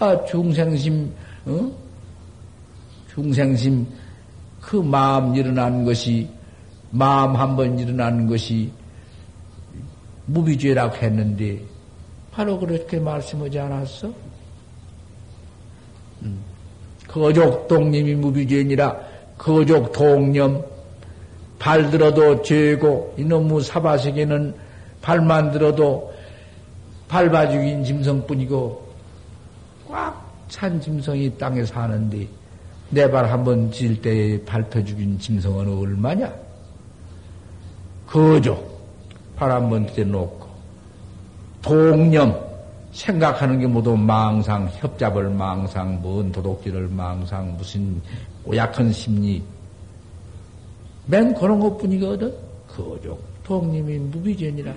아, 중생심, 어? 중생심, 그 마음 일어난 것이 마음 한번 일어나는 것이 무비죄라고 했는데 바로 그렇게 말씀하지 않았어? 거족동념이 무비죄니라. 거족동념 발 들어도 죄고 이놈의 사바세계는 발만 들어도 발바죽인 짐승뿐이고 꽉 찬 짐승이 땅에 사는데 내 발 한번 질 때에 밟혀 죽인 짐승은 얼마냐? 거족, 발 한 번 때 놓고, 동념, 생각하는 게 모두 망상, 협잡을 망상, 도둑질을 망상, 무슨 오약한 심리. 맨 그런 것 뿐이거든. 거족, 동님이 무비전이라.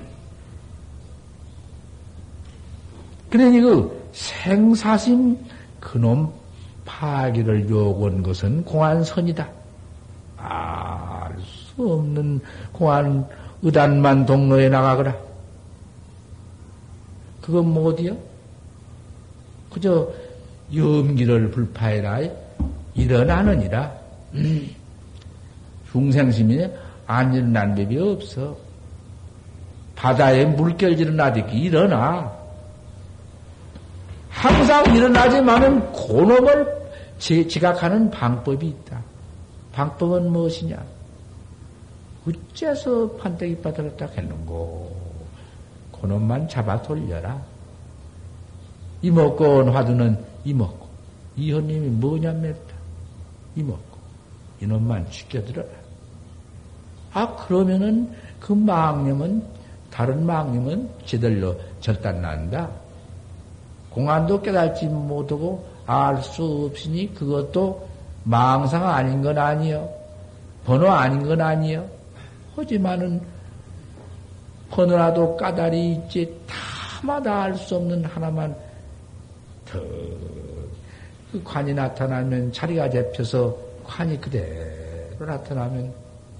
그러니 그 생사심, 그놈 파기를 요구한 것은 공안선이다. 아, 없는 공안 의단만 동로에 나가거라. 그건 뭐 어디요? 그저 염기를 불파해라. 일어나느니라. 중생심이 안 일어난 법이 없어. 바다에 물결질은 나듯이 일어나. 항상 일어나지만은 고놈을 지각하는 방법이 있다. 방법은 무엇이냐? 어째서 판때기 빠들었다 했는고? 그놈만 잡아 돌려라. 이먹고 화두는 이먹고. 이현님이 뭐냐맵다. 이먹고. 이놈만 죽여들어라. 아, 그러면은 그 망념은, 다른 망념은 제대로 절단난다. 공안도 깨닫지 못하고 알 수 없으니 그것도 망상 아닌 건 아니요. 번호 아닌 건 아니요. 하지만은 번호라도 까다리 있지 다마다 알 수 없는 하나만 더 그 관이 나타나면 자리가 잡혀서 관이 그대로 나타나면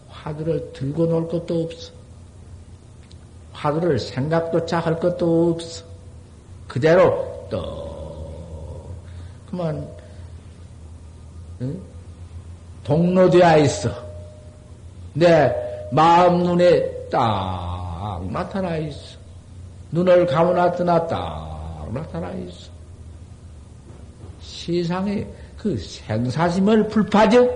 화두를 들고 놀 것도 없어. 화두를 생각조차 할 것도 없어. 그대로 또 그만 응? 동로되어 있어. 내 마음 눈에 딱 나타나 있어. 눈을 감아놨더나 딱 나타나 있어. 세상에 그 생사심을 불파적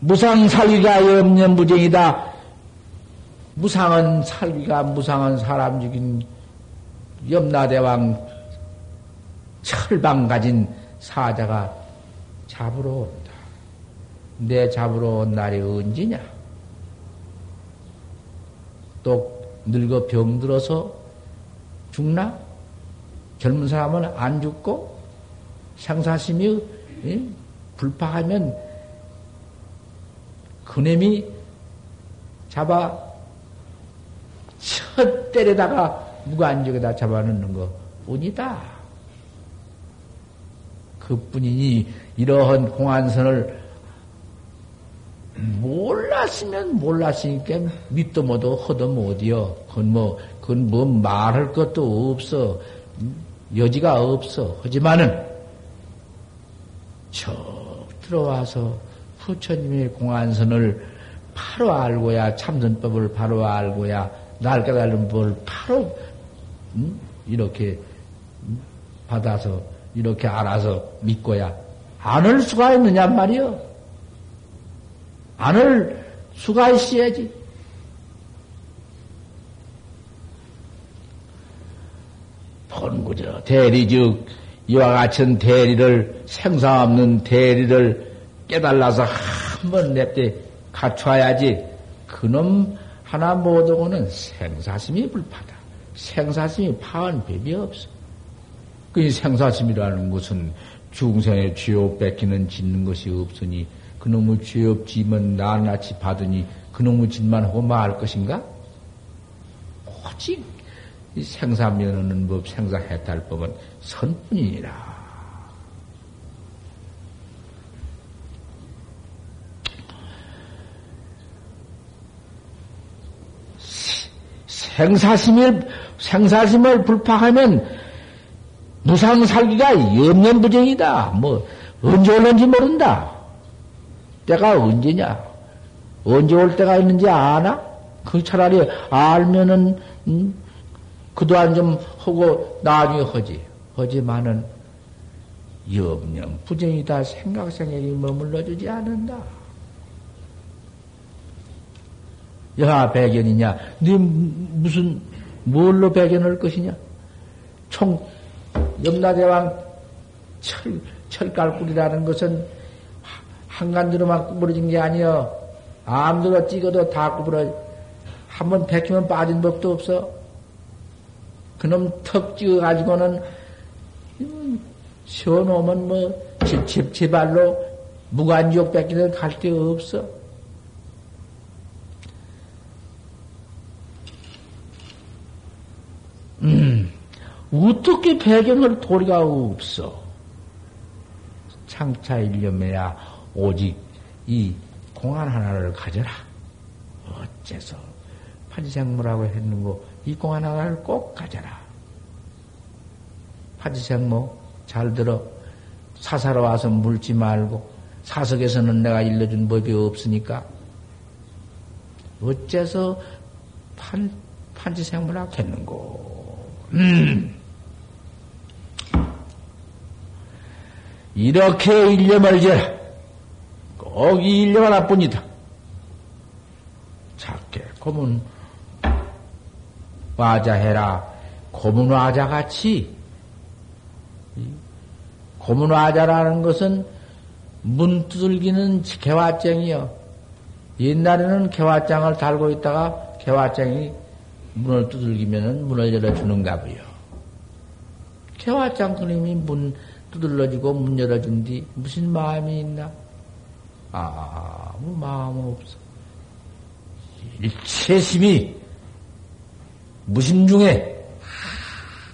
무상살기가 염려무쟁이다. 무상은 살기가 무상은 사람 죽인 염라대왕 철방 가진 사자가 잡으러 온다. 내 잡으러 온 날이 언제냐? 또 늙어 병들어서 죽나? 젊은 사람은 안 죽고 생사심이 불파하면 그놈이 잡아 첫 때려다가 무관직에다 잡아넣는 거 뿐이다. 그뿐이니 이러한 공안선을 몰랐으면 몰랐으니까 믿도 못하고 허도 못이여. 그건 뭐 말할 것도 없어. 여지가 없어. 하지만은 쭉 들어와서 부처님의 공안선을 바로 알고야, 참선법을 바로 알고야, 날 깨달은 법을 바로 이렇게 받아서 이렇게 알아서 믿고야 안을 수가 있느냐 말이요. 안을 수가 있어야지. 본구저 대리즉 이와 같은 대리를, 생사 없는 대리를 깨달아서 한번 냅대 갖춰야지. 그놈 하나 못 오고는 생사심이 불파다. 생사심이 파한 법이 없어. 그 생사심이라는 것은 중생의 죄업 뺏기는 짓는 것이 없으니, 그놈의 죄업 짐은 낱낱이 받으니 그놈의 짓만 하고 말 것인가? 오직 이 생사면허는 법, 생사해탈법은 선뿐이니라. 생사심을 불파하면 무상살기가 염년부정이다. 뭐 언제 올는지 모른다. 때가 언제냐? 언제 올 때가 있는지 아나? 그 차라리 알면은 그동안 좀 하고 나중에 하지. 하지만은 염년부정이다. 생각생애에 머물러주지 않는다. 야, 배견이냐? 네 무슨 뭘로 배견할 것이냐? 총 염라대왕 철갈꿀이라는 것은 한간대로만 구부러진 게 아니여. 암대로 찍어도 다 구부러. 한번 베끼면 빠진 법도 없어. 그놈 턱 찍어 가지고는 시원오면 뭐 제발로 무간지옥 뺏기는 갈 데 없어. 어떻게 배경할 도리가 없어. 창차 일념해야 오직 이 공안 하나를 가져라. 어째서 파지생모라고 했는고 이 공안 하나를 꼭 가져라. 파지생모 잘 들어. 사사로 와서 물지 말고, 사석에서는 내가 일러준 법이 없으니까. 어째서 판지생모라고 했는고. 이렇게 일념을 지어라. 꼭 이 일념 하나뿐이다. 작게 고문 와자해라. 고문 와자같이. 고문 와자라는 것은 문 두들기는 개화장이요. 옛날에는 개화장을 달고 있다가 개화장이 문을 두들기면은 문을 열어주는가 보요. 개화장 그림이 문 두들러지고 문 열어준 뒤 무슨 마음이 있나? 아무 마음 없어. 일체심이 무심중에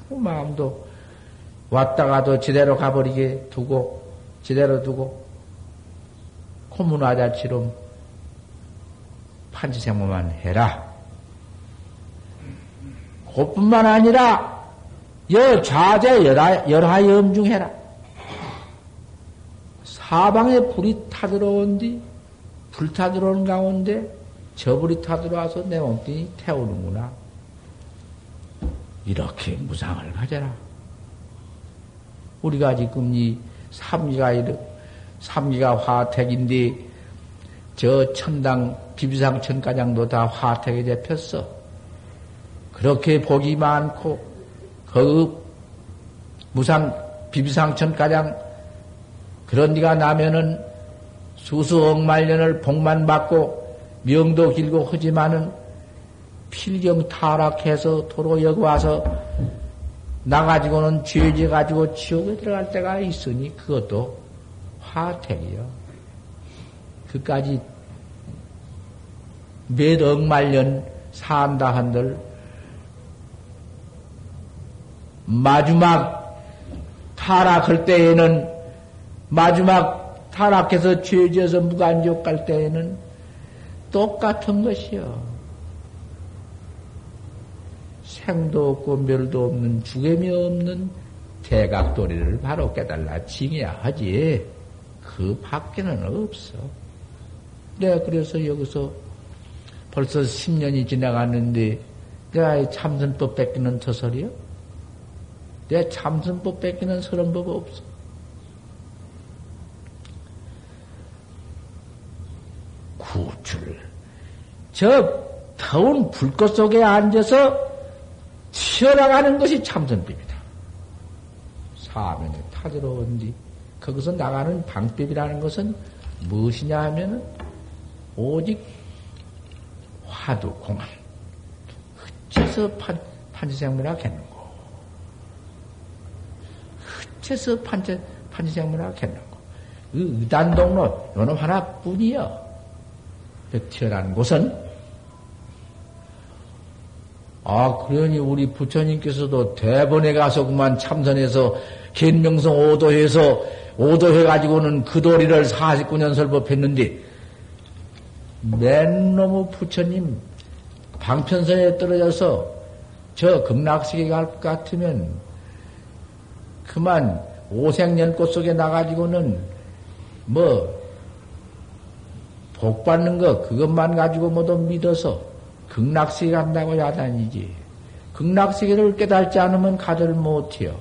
아무 마음도 왔다가도 지대로 가버리게 두고, 지대로 두고 고문화자처럼 판지생모만 해라. 그뿐만 아니라 여 좌제 열하 염중해라. 사방에 불이 타들어온 뒤, 불 타들어온 가운데 저 불이 타들어와서 내 몸뚱이 태우는구나. 이렇게 무상을 가져라. 우리가 지금 이 삼기가 화택인데, 저 천당, 비비상 천가장도 다 화택에 잡혔어. 그렇게 복이 많고, 그 무상, 비비상 천가장, 그런 니가 나면은 수수 억말년을 복만 받고 명도 길고 하지만은 필경 타락해서 도로 여기 와서 나가지고는 죄지 가지고 지옥에 들어갈 때가 있으니 그것도 화택이요. 그까지 몇 억말년 산다 한들 마지막 타락할 때에는, 마지막 타락해서 죄지어서 무간지옥 갈 때에는 똑같은 것이요. 생도 없고 멸도 없는, 죽음이 없는 대각도리를 바로 깨달라 징해야 하지 그 밖에는 없어. 내가 그래서 여기서 벌써 10년이 지나갔는데 내가 참선법 뺏기는 저설이요? 내가 참선법 뺏기는 서른 법 없어. 구출. 저 더운 불꽃 속에 앉아서 튀어나가는 것이 참선법이다. 사면에 타들어온 뒤 거기서 나가는 방법이라는 것은 무엇이냐 하면은 오직 화두 공안. 흩쳐서 판치생물학 했는고. 흩쳐서 판치생물학 했는고. 그 의단동로 요놈 하나뿐이여. 튀어난 곳은, 아, 그러니 우리 부처님께서도 대번에 가서 그만 참선해서 견명성 오도해서 오도해가지고는 그 도리를 49년 설법했는데, 맨 놈의 부처님 방편선에 떨어져서 저 극락시계 갈 것 같으면 그만 오색연꽃 속에 나가지고는 뭐, 복 받는 거 그것만 가지고 모두 믿어서 극락세계 간다고 야단이지. 극락세계를 깨닫지 않으면 가들 못해요.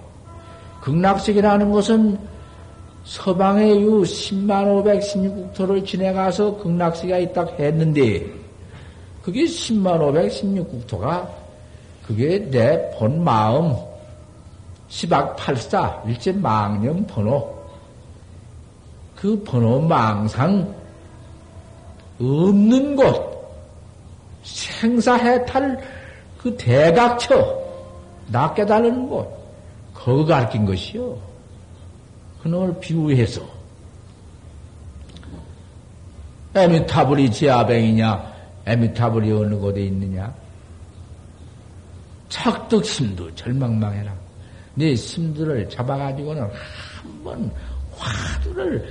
극락세계라는 것은 서방의 유 10만 516국토를 지내가서 극락세계가 있다 했는데 그게 10만 516국토가 그게 내 본 마음 10악 8사 일제 망령 번호 그 번호 망상 없는 곳, 생사해탈 그 대각처, 나 깨달은 곳, 거기 가르친 것이요. 그놈을 비유해서. 에미타불이 지하뱅이냐, 에미타불이 어느 곳에 있느냐. 착득심도 절망망해라. 네 심들을 잡아가지고는 한번 화두를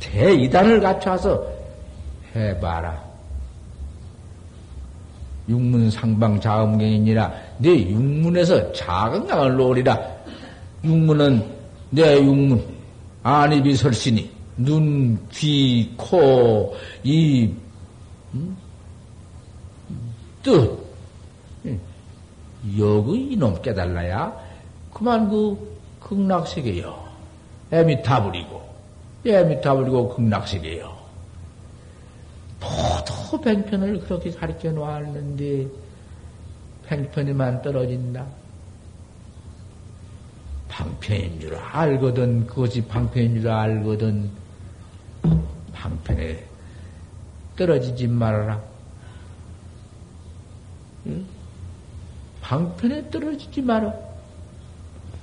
대이단을 갖춰서 해봐라. 육문상방 자음경이니라 내 육문에서 작은 강을 놓으리라. 육문은 내 육문 안입이 설시니 눈, 귀, 코, 입, 뜻 여기 이놈 깨달라야 그만 그 극락세계요. 에미타불이고 에미타불이고 극락세계요. 모두 뱅편을 그렇게 가르쳐 놓았는데 뱅편이만 떨어진다. 방편인 줄 알거든 그것이 방편인 줄 알거든 방편에 떨어지지 말아라. 응? 방편에 떨어지지 마라.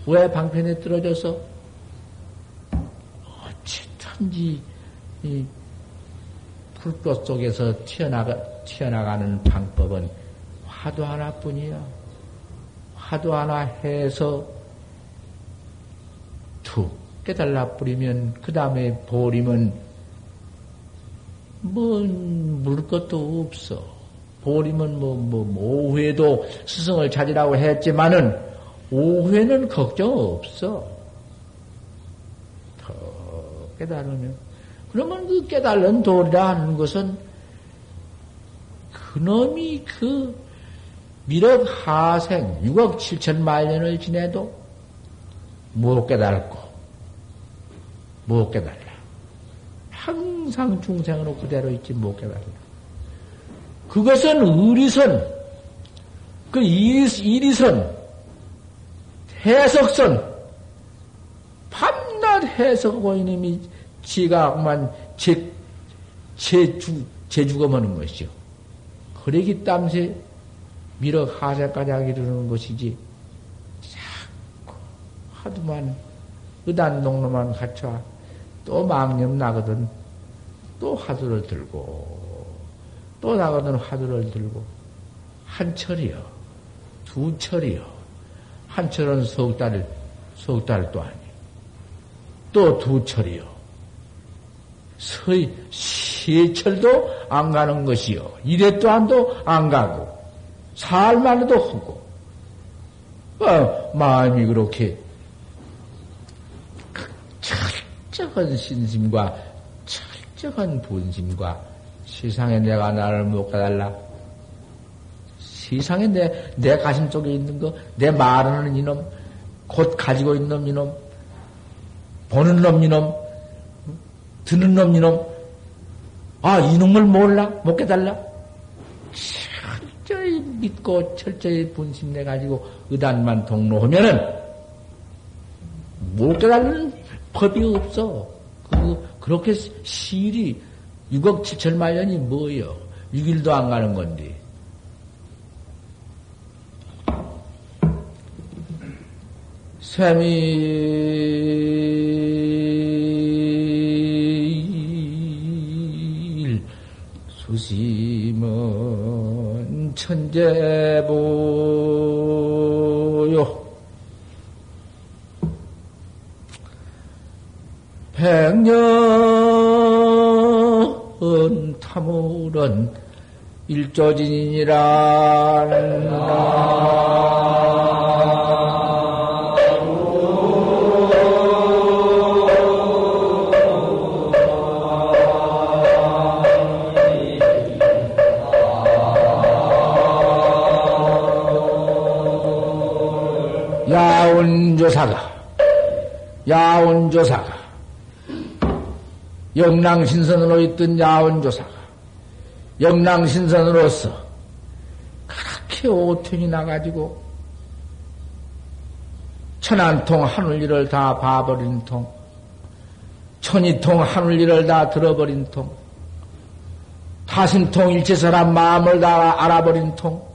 왜 방편에 떨어져서 어찌든지 이 불꽃 속에서 튀어나가는 방법은 화두 하나뿐이야. 화두 하나 해서 툭 깨달아 버리면 그 다음에 보림은 뭐 물 것도 없어. 보림은 오후에도 스승을 찾으라고 했지만은 오후에는 걱정 없어. 더 깨달으면. 그러면 그 깨달은 도리라 하는 것은 그놈이 그 미륵 하생 6억 7천만 년을 지내도 못 깨달고 못 깨달라. 항상 중생으로 그대로 있지 못 깨달라. 그것은 의리선 그 이리선 해석선 밤낮 해석하고 이놈이 지각만 재주검하는 것이요. 그러기 땀새 미륵 하세까지 이르는 것이지. 자꾸 하도만 의단동로만 갖춰 또 망념 나거든 또 화두를 들고 또 나거든 화두를 들고 한 철이요 두 철이요 한 철은 석 달도 아니 또 두 철이요. 세철도 안 가는 것이요. 이래 또한도 안 가고, 살만해도 하고, 마음이 그렇게 철저한 신심과 철저한 분심과 세상에 내가 나를 못 가달라. 세상에 내 가슴 속에 있는 거, 내 말하는 이놈, 곧 가지고 있는 놈 이놈, 보는 놈 이놈, 듣는 놈 이놈, 아, 이놈을 몰라? 못 깨달라? 철저히 믿고 철저히 분심내 가지고 의단만 동로하면은 못 깨달는 법이 없어. 그렇게 시일이 6억 7천만년이 뭐예요? 6일도 안 가는 건데. 삼일 수심은 천재보요 백년 탐울은 일조진이니라. 야원조사가 영랑신선으로 있던 야원조사가 영랑신선으로서 그렇게 오통이 나가지고 천안통 한울리를 다 봐버린 통, 천이통 한울리를 다 들어버린 통, 타심통 일체사람 마음을 다 알아버린 통,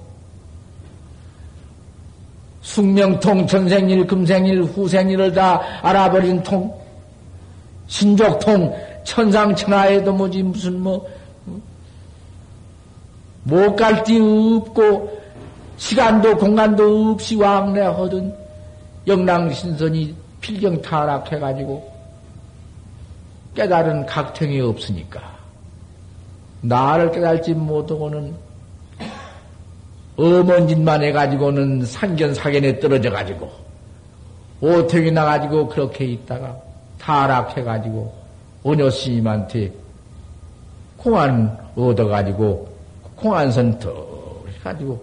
숙명통, 전생일, 금생일, 후생일을 다 알아버린 통, 신족통, 천상천하에도 뭐지 무슨 못 갈 데 없고 시간도 공간도 없이 왕래하던 영랑신선이 필경 타락해가지고 깨달은 각탱이 없으니까 나를 깨달지 못하고는 엄한 짓만 해가지고는 상견사견에 떨어져가지고 오통이 나가지고 그렇게 있다가 타락해가지고 오녀스님한테 공안 얻어가지고 공안선 턱 해가지고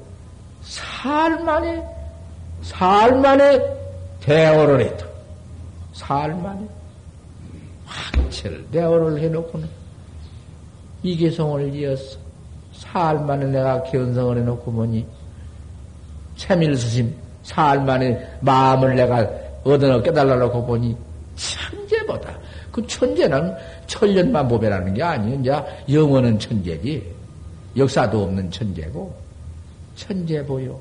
살만에 대오를 했다. 살만에 확철 대오를 해놓고는 이계성을 이었어. 사흘 만에 내가 견성을 해놓고 보니 채밀수심 사흘 만에 마음을 내가 얻어 깨달아놓고 보니 천재보다 그 천재는 천년만 보배라는 게 아니에요. 이제 영원은 천재지 역사도 없는 천재고 천재보요.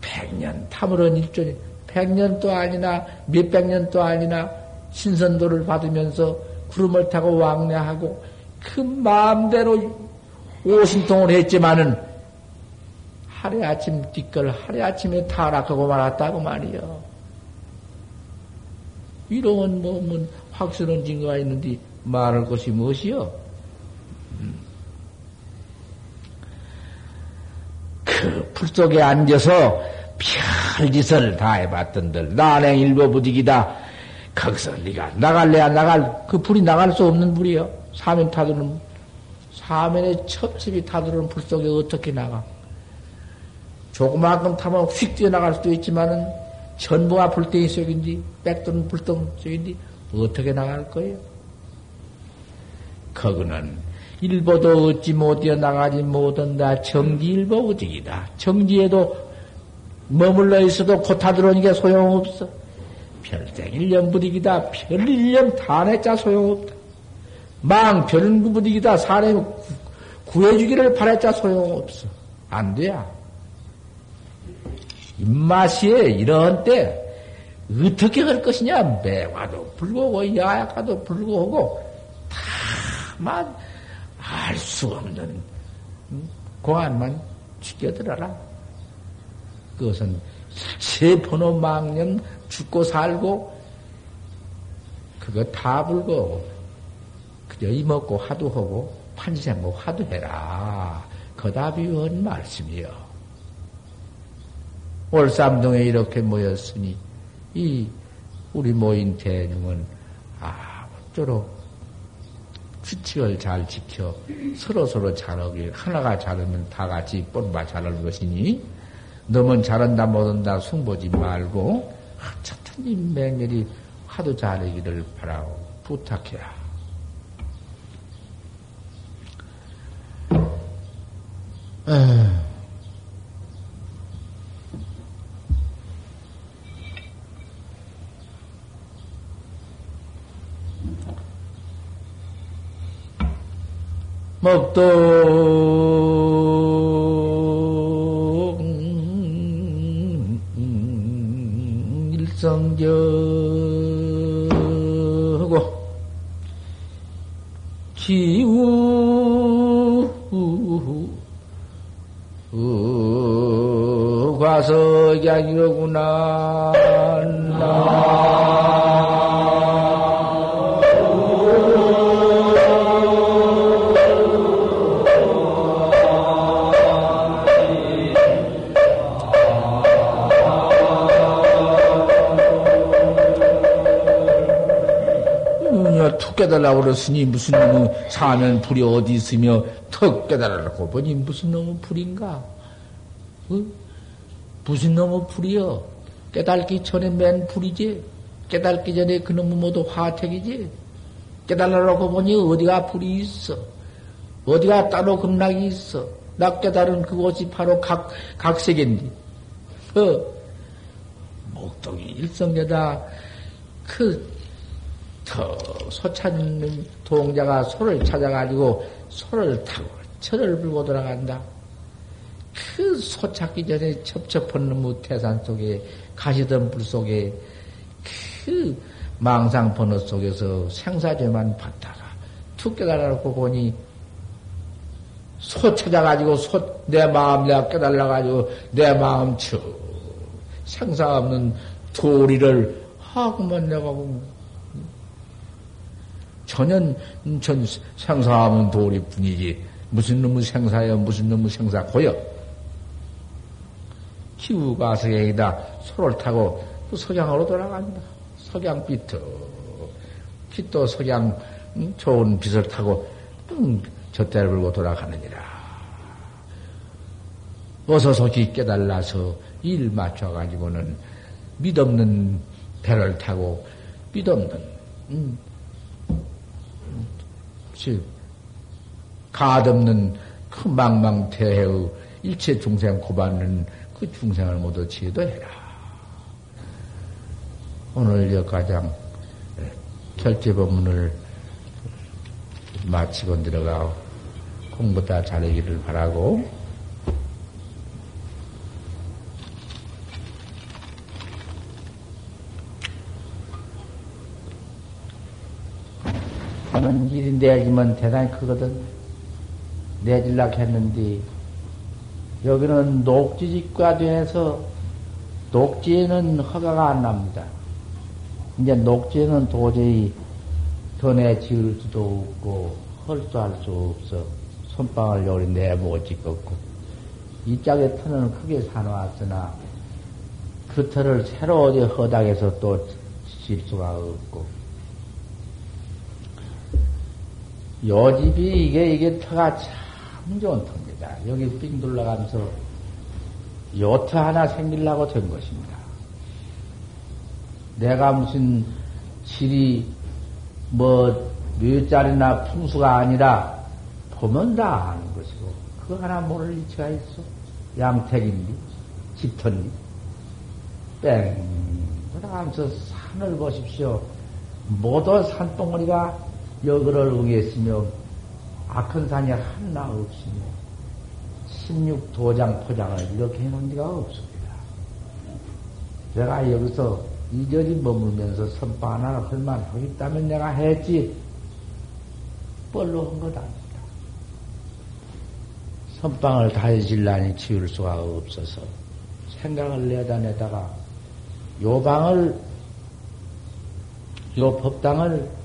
백년 탐으론 일조니 백년도 아니나 몇백년도 아니나 신선도를 받으면서 구름을 타고 왕래하고 그 마음대로 오신통을 했지만은 하루아침 뒷걸 하루아침에 타락하고 말았다고 말이요. 이런 몸은 확실한 증거가 있는데 말할 것이 무엇이요? 그 풀속에 앉아서 별짓을 다 해봤던들 난행일보부직이다. 거기서 네가 나갈래야 나갈 그 불이 나갈 수 없는 불이요. 사면 타도는 화면에 첩첩이 타들어온 불 속에 어떻게 나가? 조그만큼 타면 휙 뛰어나갈 수도 있지만은 전부가 불덩이 속인지 백도는 불덩이 속인지 어떻게 나갈 거예요? 거기는 일보도 얻지 못해 나가지 못한다. 정지일보 우직이다. 정지에도 머물러 있어도 곧 타들어오니까 소용없어. 별생일년 부득이다. 별일년 단해짜 소용없다. 망별은 구부득이다. 사람이 구해주기를 바랬자 소용없어. 안 돼야. 입맛이에 이런 때 어떻게 할 것이냐. 매화도 불고고 야약화도 불고고 다만 알 수 없는 공안만 죽여들어라. 그것은 세번호 망년 죽고 살고 그거 다 불고 여의 먹고 화두하고 판지생고 화두해라. 그 답이 원 말씀이요. 월삼동에 이렇게 모였으니 이 우리 모인 대중은 아무쪼록 규칙을 잘 지켜 서로서로 잘하길, 하나가 잘하면 다 같이 뻔마 잘할 것이니 너만 잘한다 못한다 숭보지 말고 하차탄이 맹렬히 하도 잘하기를 바라오. 부탁해라. 먹동 일성교고 기우 과석양이로구나. 깨달으라고 그랬으니 무슨 놈의 사면 불이 어디 있으며 턱 깨달으라고 보니 무슨 놈의 불인가? 응? 무슨 놈의 불이여? 깨달기 전에 맨 불이지? 깨달기 전에 그놈은 모두 화택이지? 깨달으라고 보니 어디가 불이 있어? 어디가 따로 극락이 있어? 낙 깨달은 그곳이 바로 각세계인데 목동이 일성계다. 소찬 동자가 소를 찾아가지고 소를 타고 철을 불고 돌아간다. 그 소 찾기 전에 첩첩한 놈의 태산 속에 가시던 불 속에 그 망상 번호 속에서 생사죄만 받다가 툭 깨달아놓고 보니 소 찾아가지고 소 내 마음 내가 깨달아가지고 내 마음 쭉 생사 없는 도리를 하고만 내가고 전혀 생사하면 도리뿐이지 무슨 놈의 생사여 무슨 놈의 생사고여. 기우가 석양이다. 소를 타고 또 석양으로 돌아간다. 석양빛도 빛도 석양 좋은 빛을 타고 젖대를 불고 돌아가느니라. 어서 속이 깨달라서 일 맞춰가지고는 믿없는 배를 타고 믿없는 가없는 그 망망태해의 일체 중생 고받는 그 중생을 모두 지도해라. 오늘 여가장 결제 법문을 마치고 들어가 공부 다 잘하기를 바라고 일이 내지면 대단히 크거든. 내질락 했는데 여기는 녹지집과 돼서 녹지에는 허가가 안 납니다. 이제 녹지에는 도저히 전에 지을 수도 없고 헐 수도 할 수 없어. 손방울 요리 내보고 짓겠고 이 짝의 터는 크게 사놓았으나 그 터를 새로 어디 허닥에서 또 질 수가 없고 요 집이 이게 터가 참 좋은 터입니다. 여기 삥 둘러가면서 요 터 하나 생기려고 된 것입니다. 내가 무슨 실이 뭐 묘자리나 풍수가 아니라 보면 다 아는 것이고 그거 하나 모를 위치가 있어. 양택인데 집터니 뺑 돌아가면서 산을 보십시오. 모두 산덩어리가 여그를 응했으며 악한 산이 하나 없으며 16도장 포장을 이렇게 해놓은 데가 없습니다. 내가 여기서 이절이 머물면서 선방 하나를 할만 하겠다면 내가 했지 뻘로 한 것 아닙니다. 선방을 다해질라니 지울 수가 없어서 생각을 내다가 요 방을 요 법당을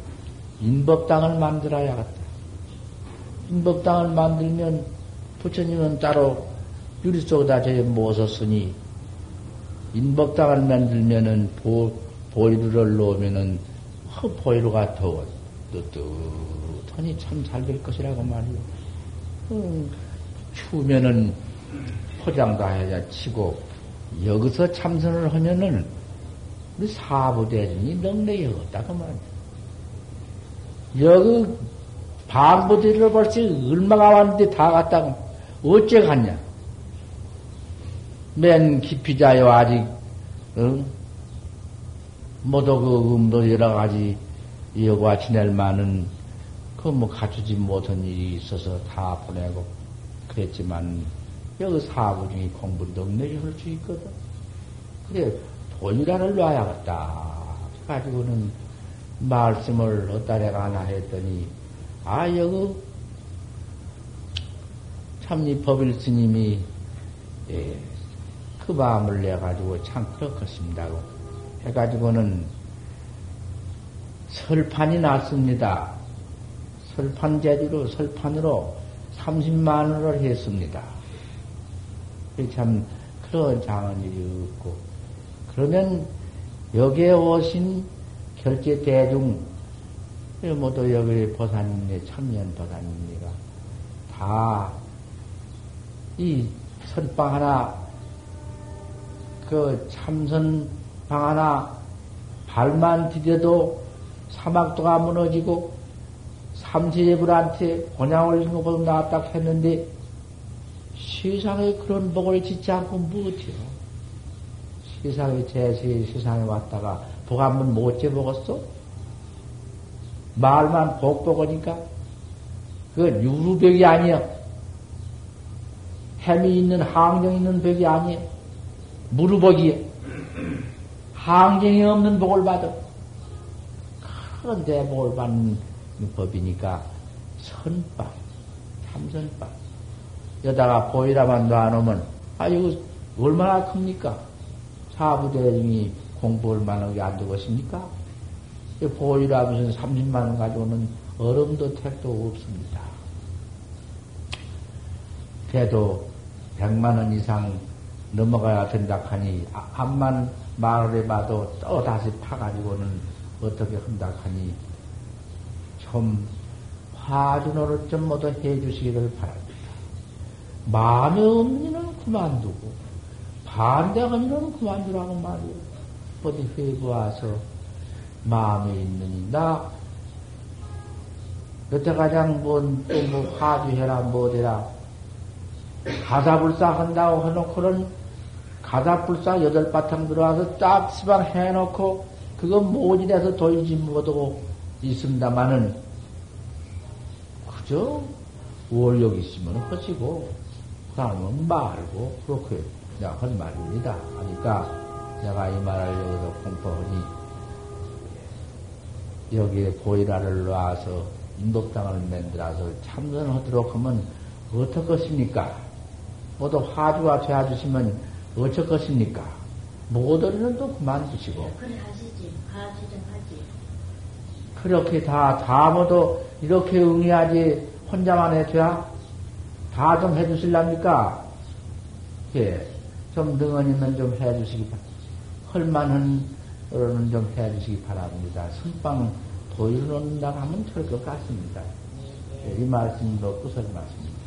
인법당을 만들어야겠다. 인법당을 만들면 부처님은 따로 유리 속에다 제 모셨으니 인법당을 만들면은 보리를 놓으면은 그 보이루가 더워 뜨뜻하니 참 잘 될 것이라고 말이요. 추우면은 포장도 해야 치고 여기서 참선을 하면은 우리 사부대중이 능력이 없다고 말이요. 여기 반부대를 벌써 얼마가 왔는데 다 갔다고 어째 갔냐? 맨 기피자여 아직 뭐도 뭐 여러 가지 여과 지낼 만은 그 뭐 갖추지 못한 일이 있어서 다 보내고 그랬지만 여기 사부 중에 공부 능력이 할 수 있거든. 그래 돈이라를 놔야겠다 가지고는 말씀을 어따래가 하나 했더니 아 여기 참니 법일 스님이 예, 그 마음을 내가지고 참 그렇겠습니다고 해가지고는 설판이 났습니다. 설판 제대로 설판으로 30만 원을 했습니다. 참 그런 장한 일이 없고 그러면 여기에 오신 결제 대중 모두 여기 보살님네 참년 보살님네가 다 이 선방 하나 그 참선방 하나 발만 디뎌도 사막도가 무너지고 삼세제불한테 권양 올린 것보다 나왔다 했는데 세상에 그런 복을 짓지 않고 무엇이요? 세상에 제세 세상에 왔다가 복 한 번 못 재보겠어? 말만 복 보거니까 그건 유루벽이 아니야. 햄이 있는 항정이 있는 벽이 아니에요. 무루복이에요. 항정이 없는 복을 받아. 큰 대복을 받는 법이니까 선방, 참선방. 여다가 보이라만 놔놓으면 아 이거 얼마나 큽니까? 사부대중이 공부할 만하게 안 되겠습니까? 보이라 무슨 30만 원 가지고는 얼음도 택도 없습니다. 그래도 100만 원 이상 넘어가야 된다 하니 암만 말을 해봐도 또 다시 파가지고는 어떻게 한다 하니 좀 화준호를 좀 모두 해주시기를 바랍니다. 마음에 없는 일은 그만두고 반대하는 일은 그만두라고 말이에요. 어디 회부 와서 마음에 있는 나 여태 가장 뭐 화두해라 뭐대라 가사불사 한다고 해놓고는 가사불사 8바탕 들어와서 짭시방 해놓고 그거 모진해서 돌지 못하고 있습니다마는 그저 원력 있으면 허시고 그러면 말고 그렇게 내가 한 말입니다. 그러니까 내가 이 말을 여기서 공포하니 여기에 보이라를 놔서 인도당을 만들어서 참선하도록 하면 어떨 것입니까? 모두 화두가 되어주시면 어쩔 것입니까? 모더리는 또 그만두시고. 그래 하시지. 화두 좀 하지. 그렇게 다 모두 이렇게 응해야지 혼자만 해줘야 다 좀 해주실랍니까? 예. 좀 능언이면 좀 해주시기 바랍니다. 헐만한 어른은 좀 해주시기 바랍니다. 선방 도일을 놓는다고 하면 될 것 같습니다. 예, 이 말씀도 구설 말씀입니다.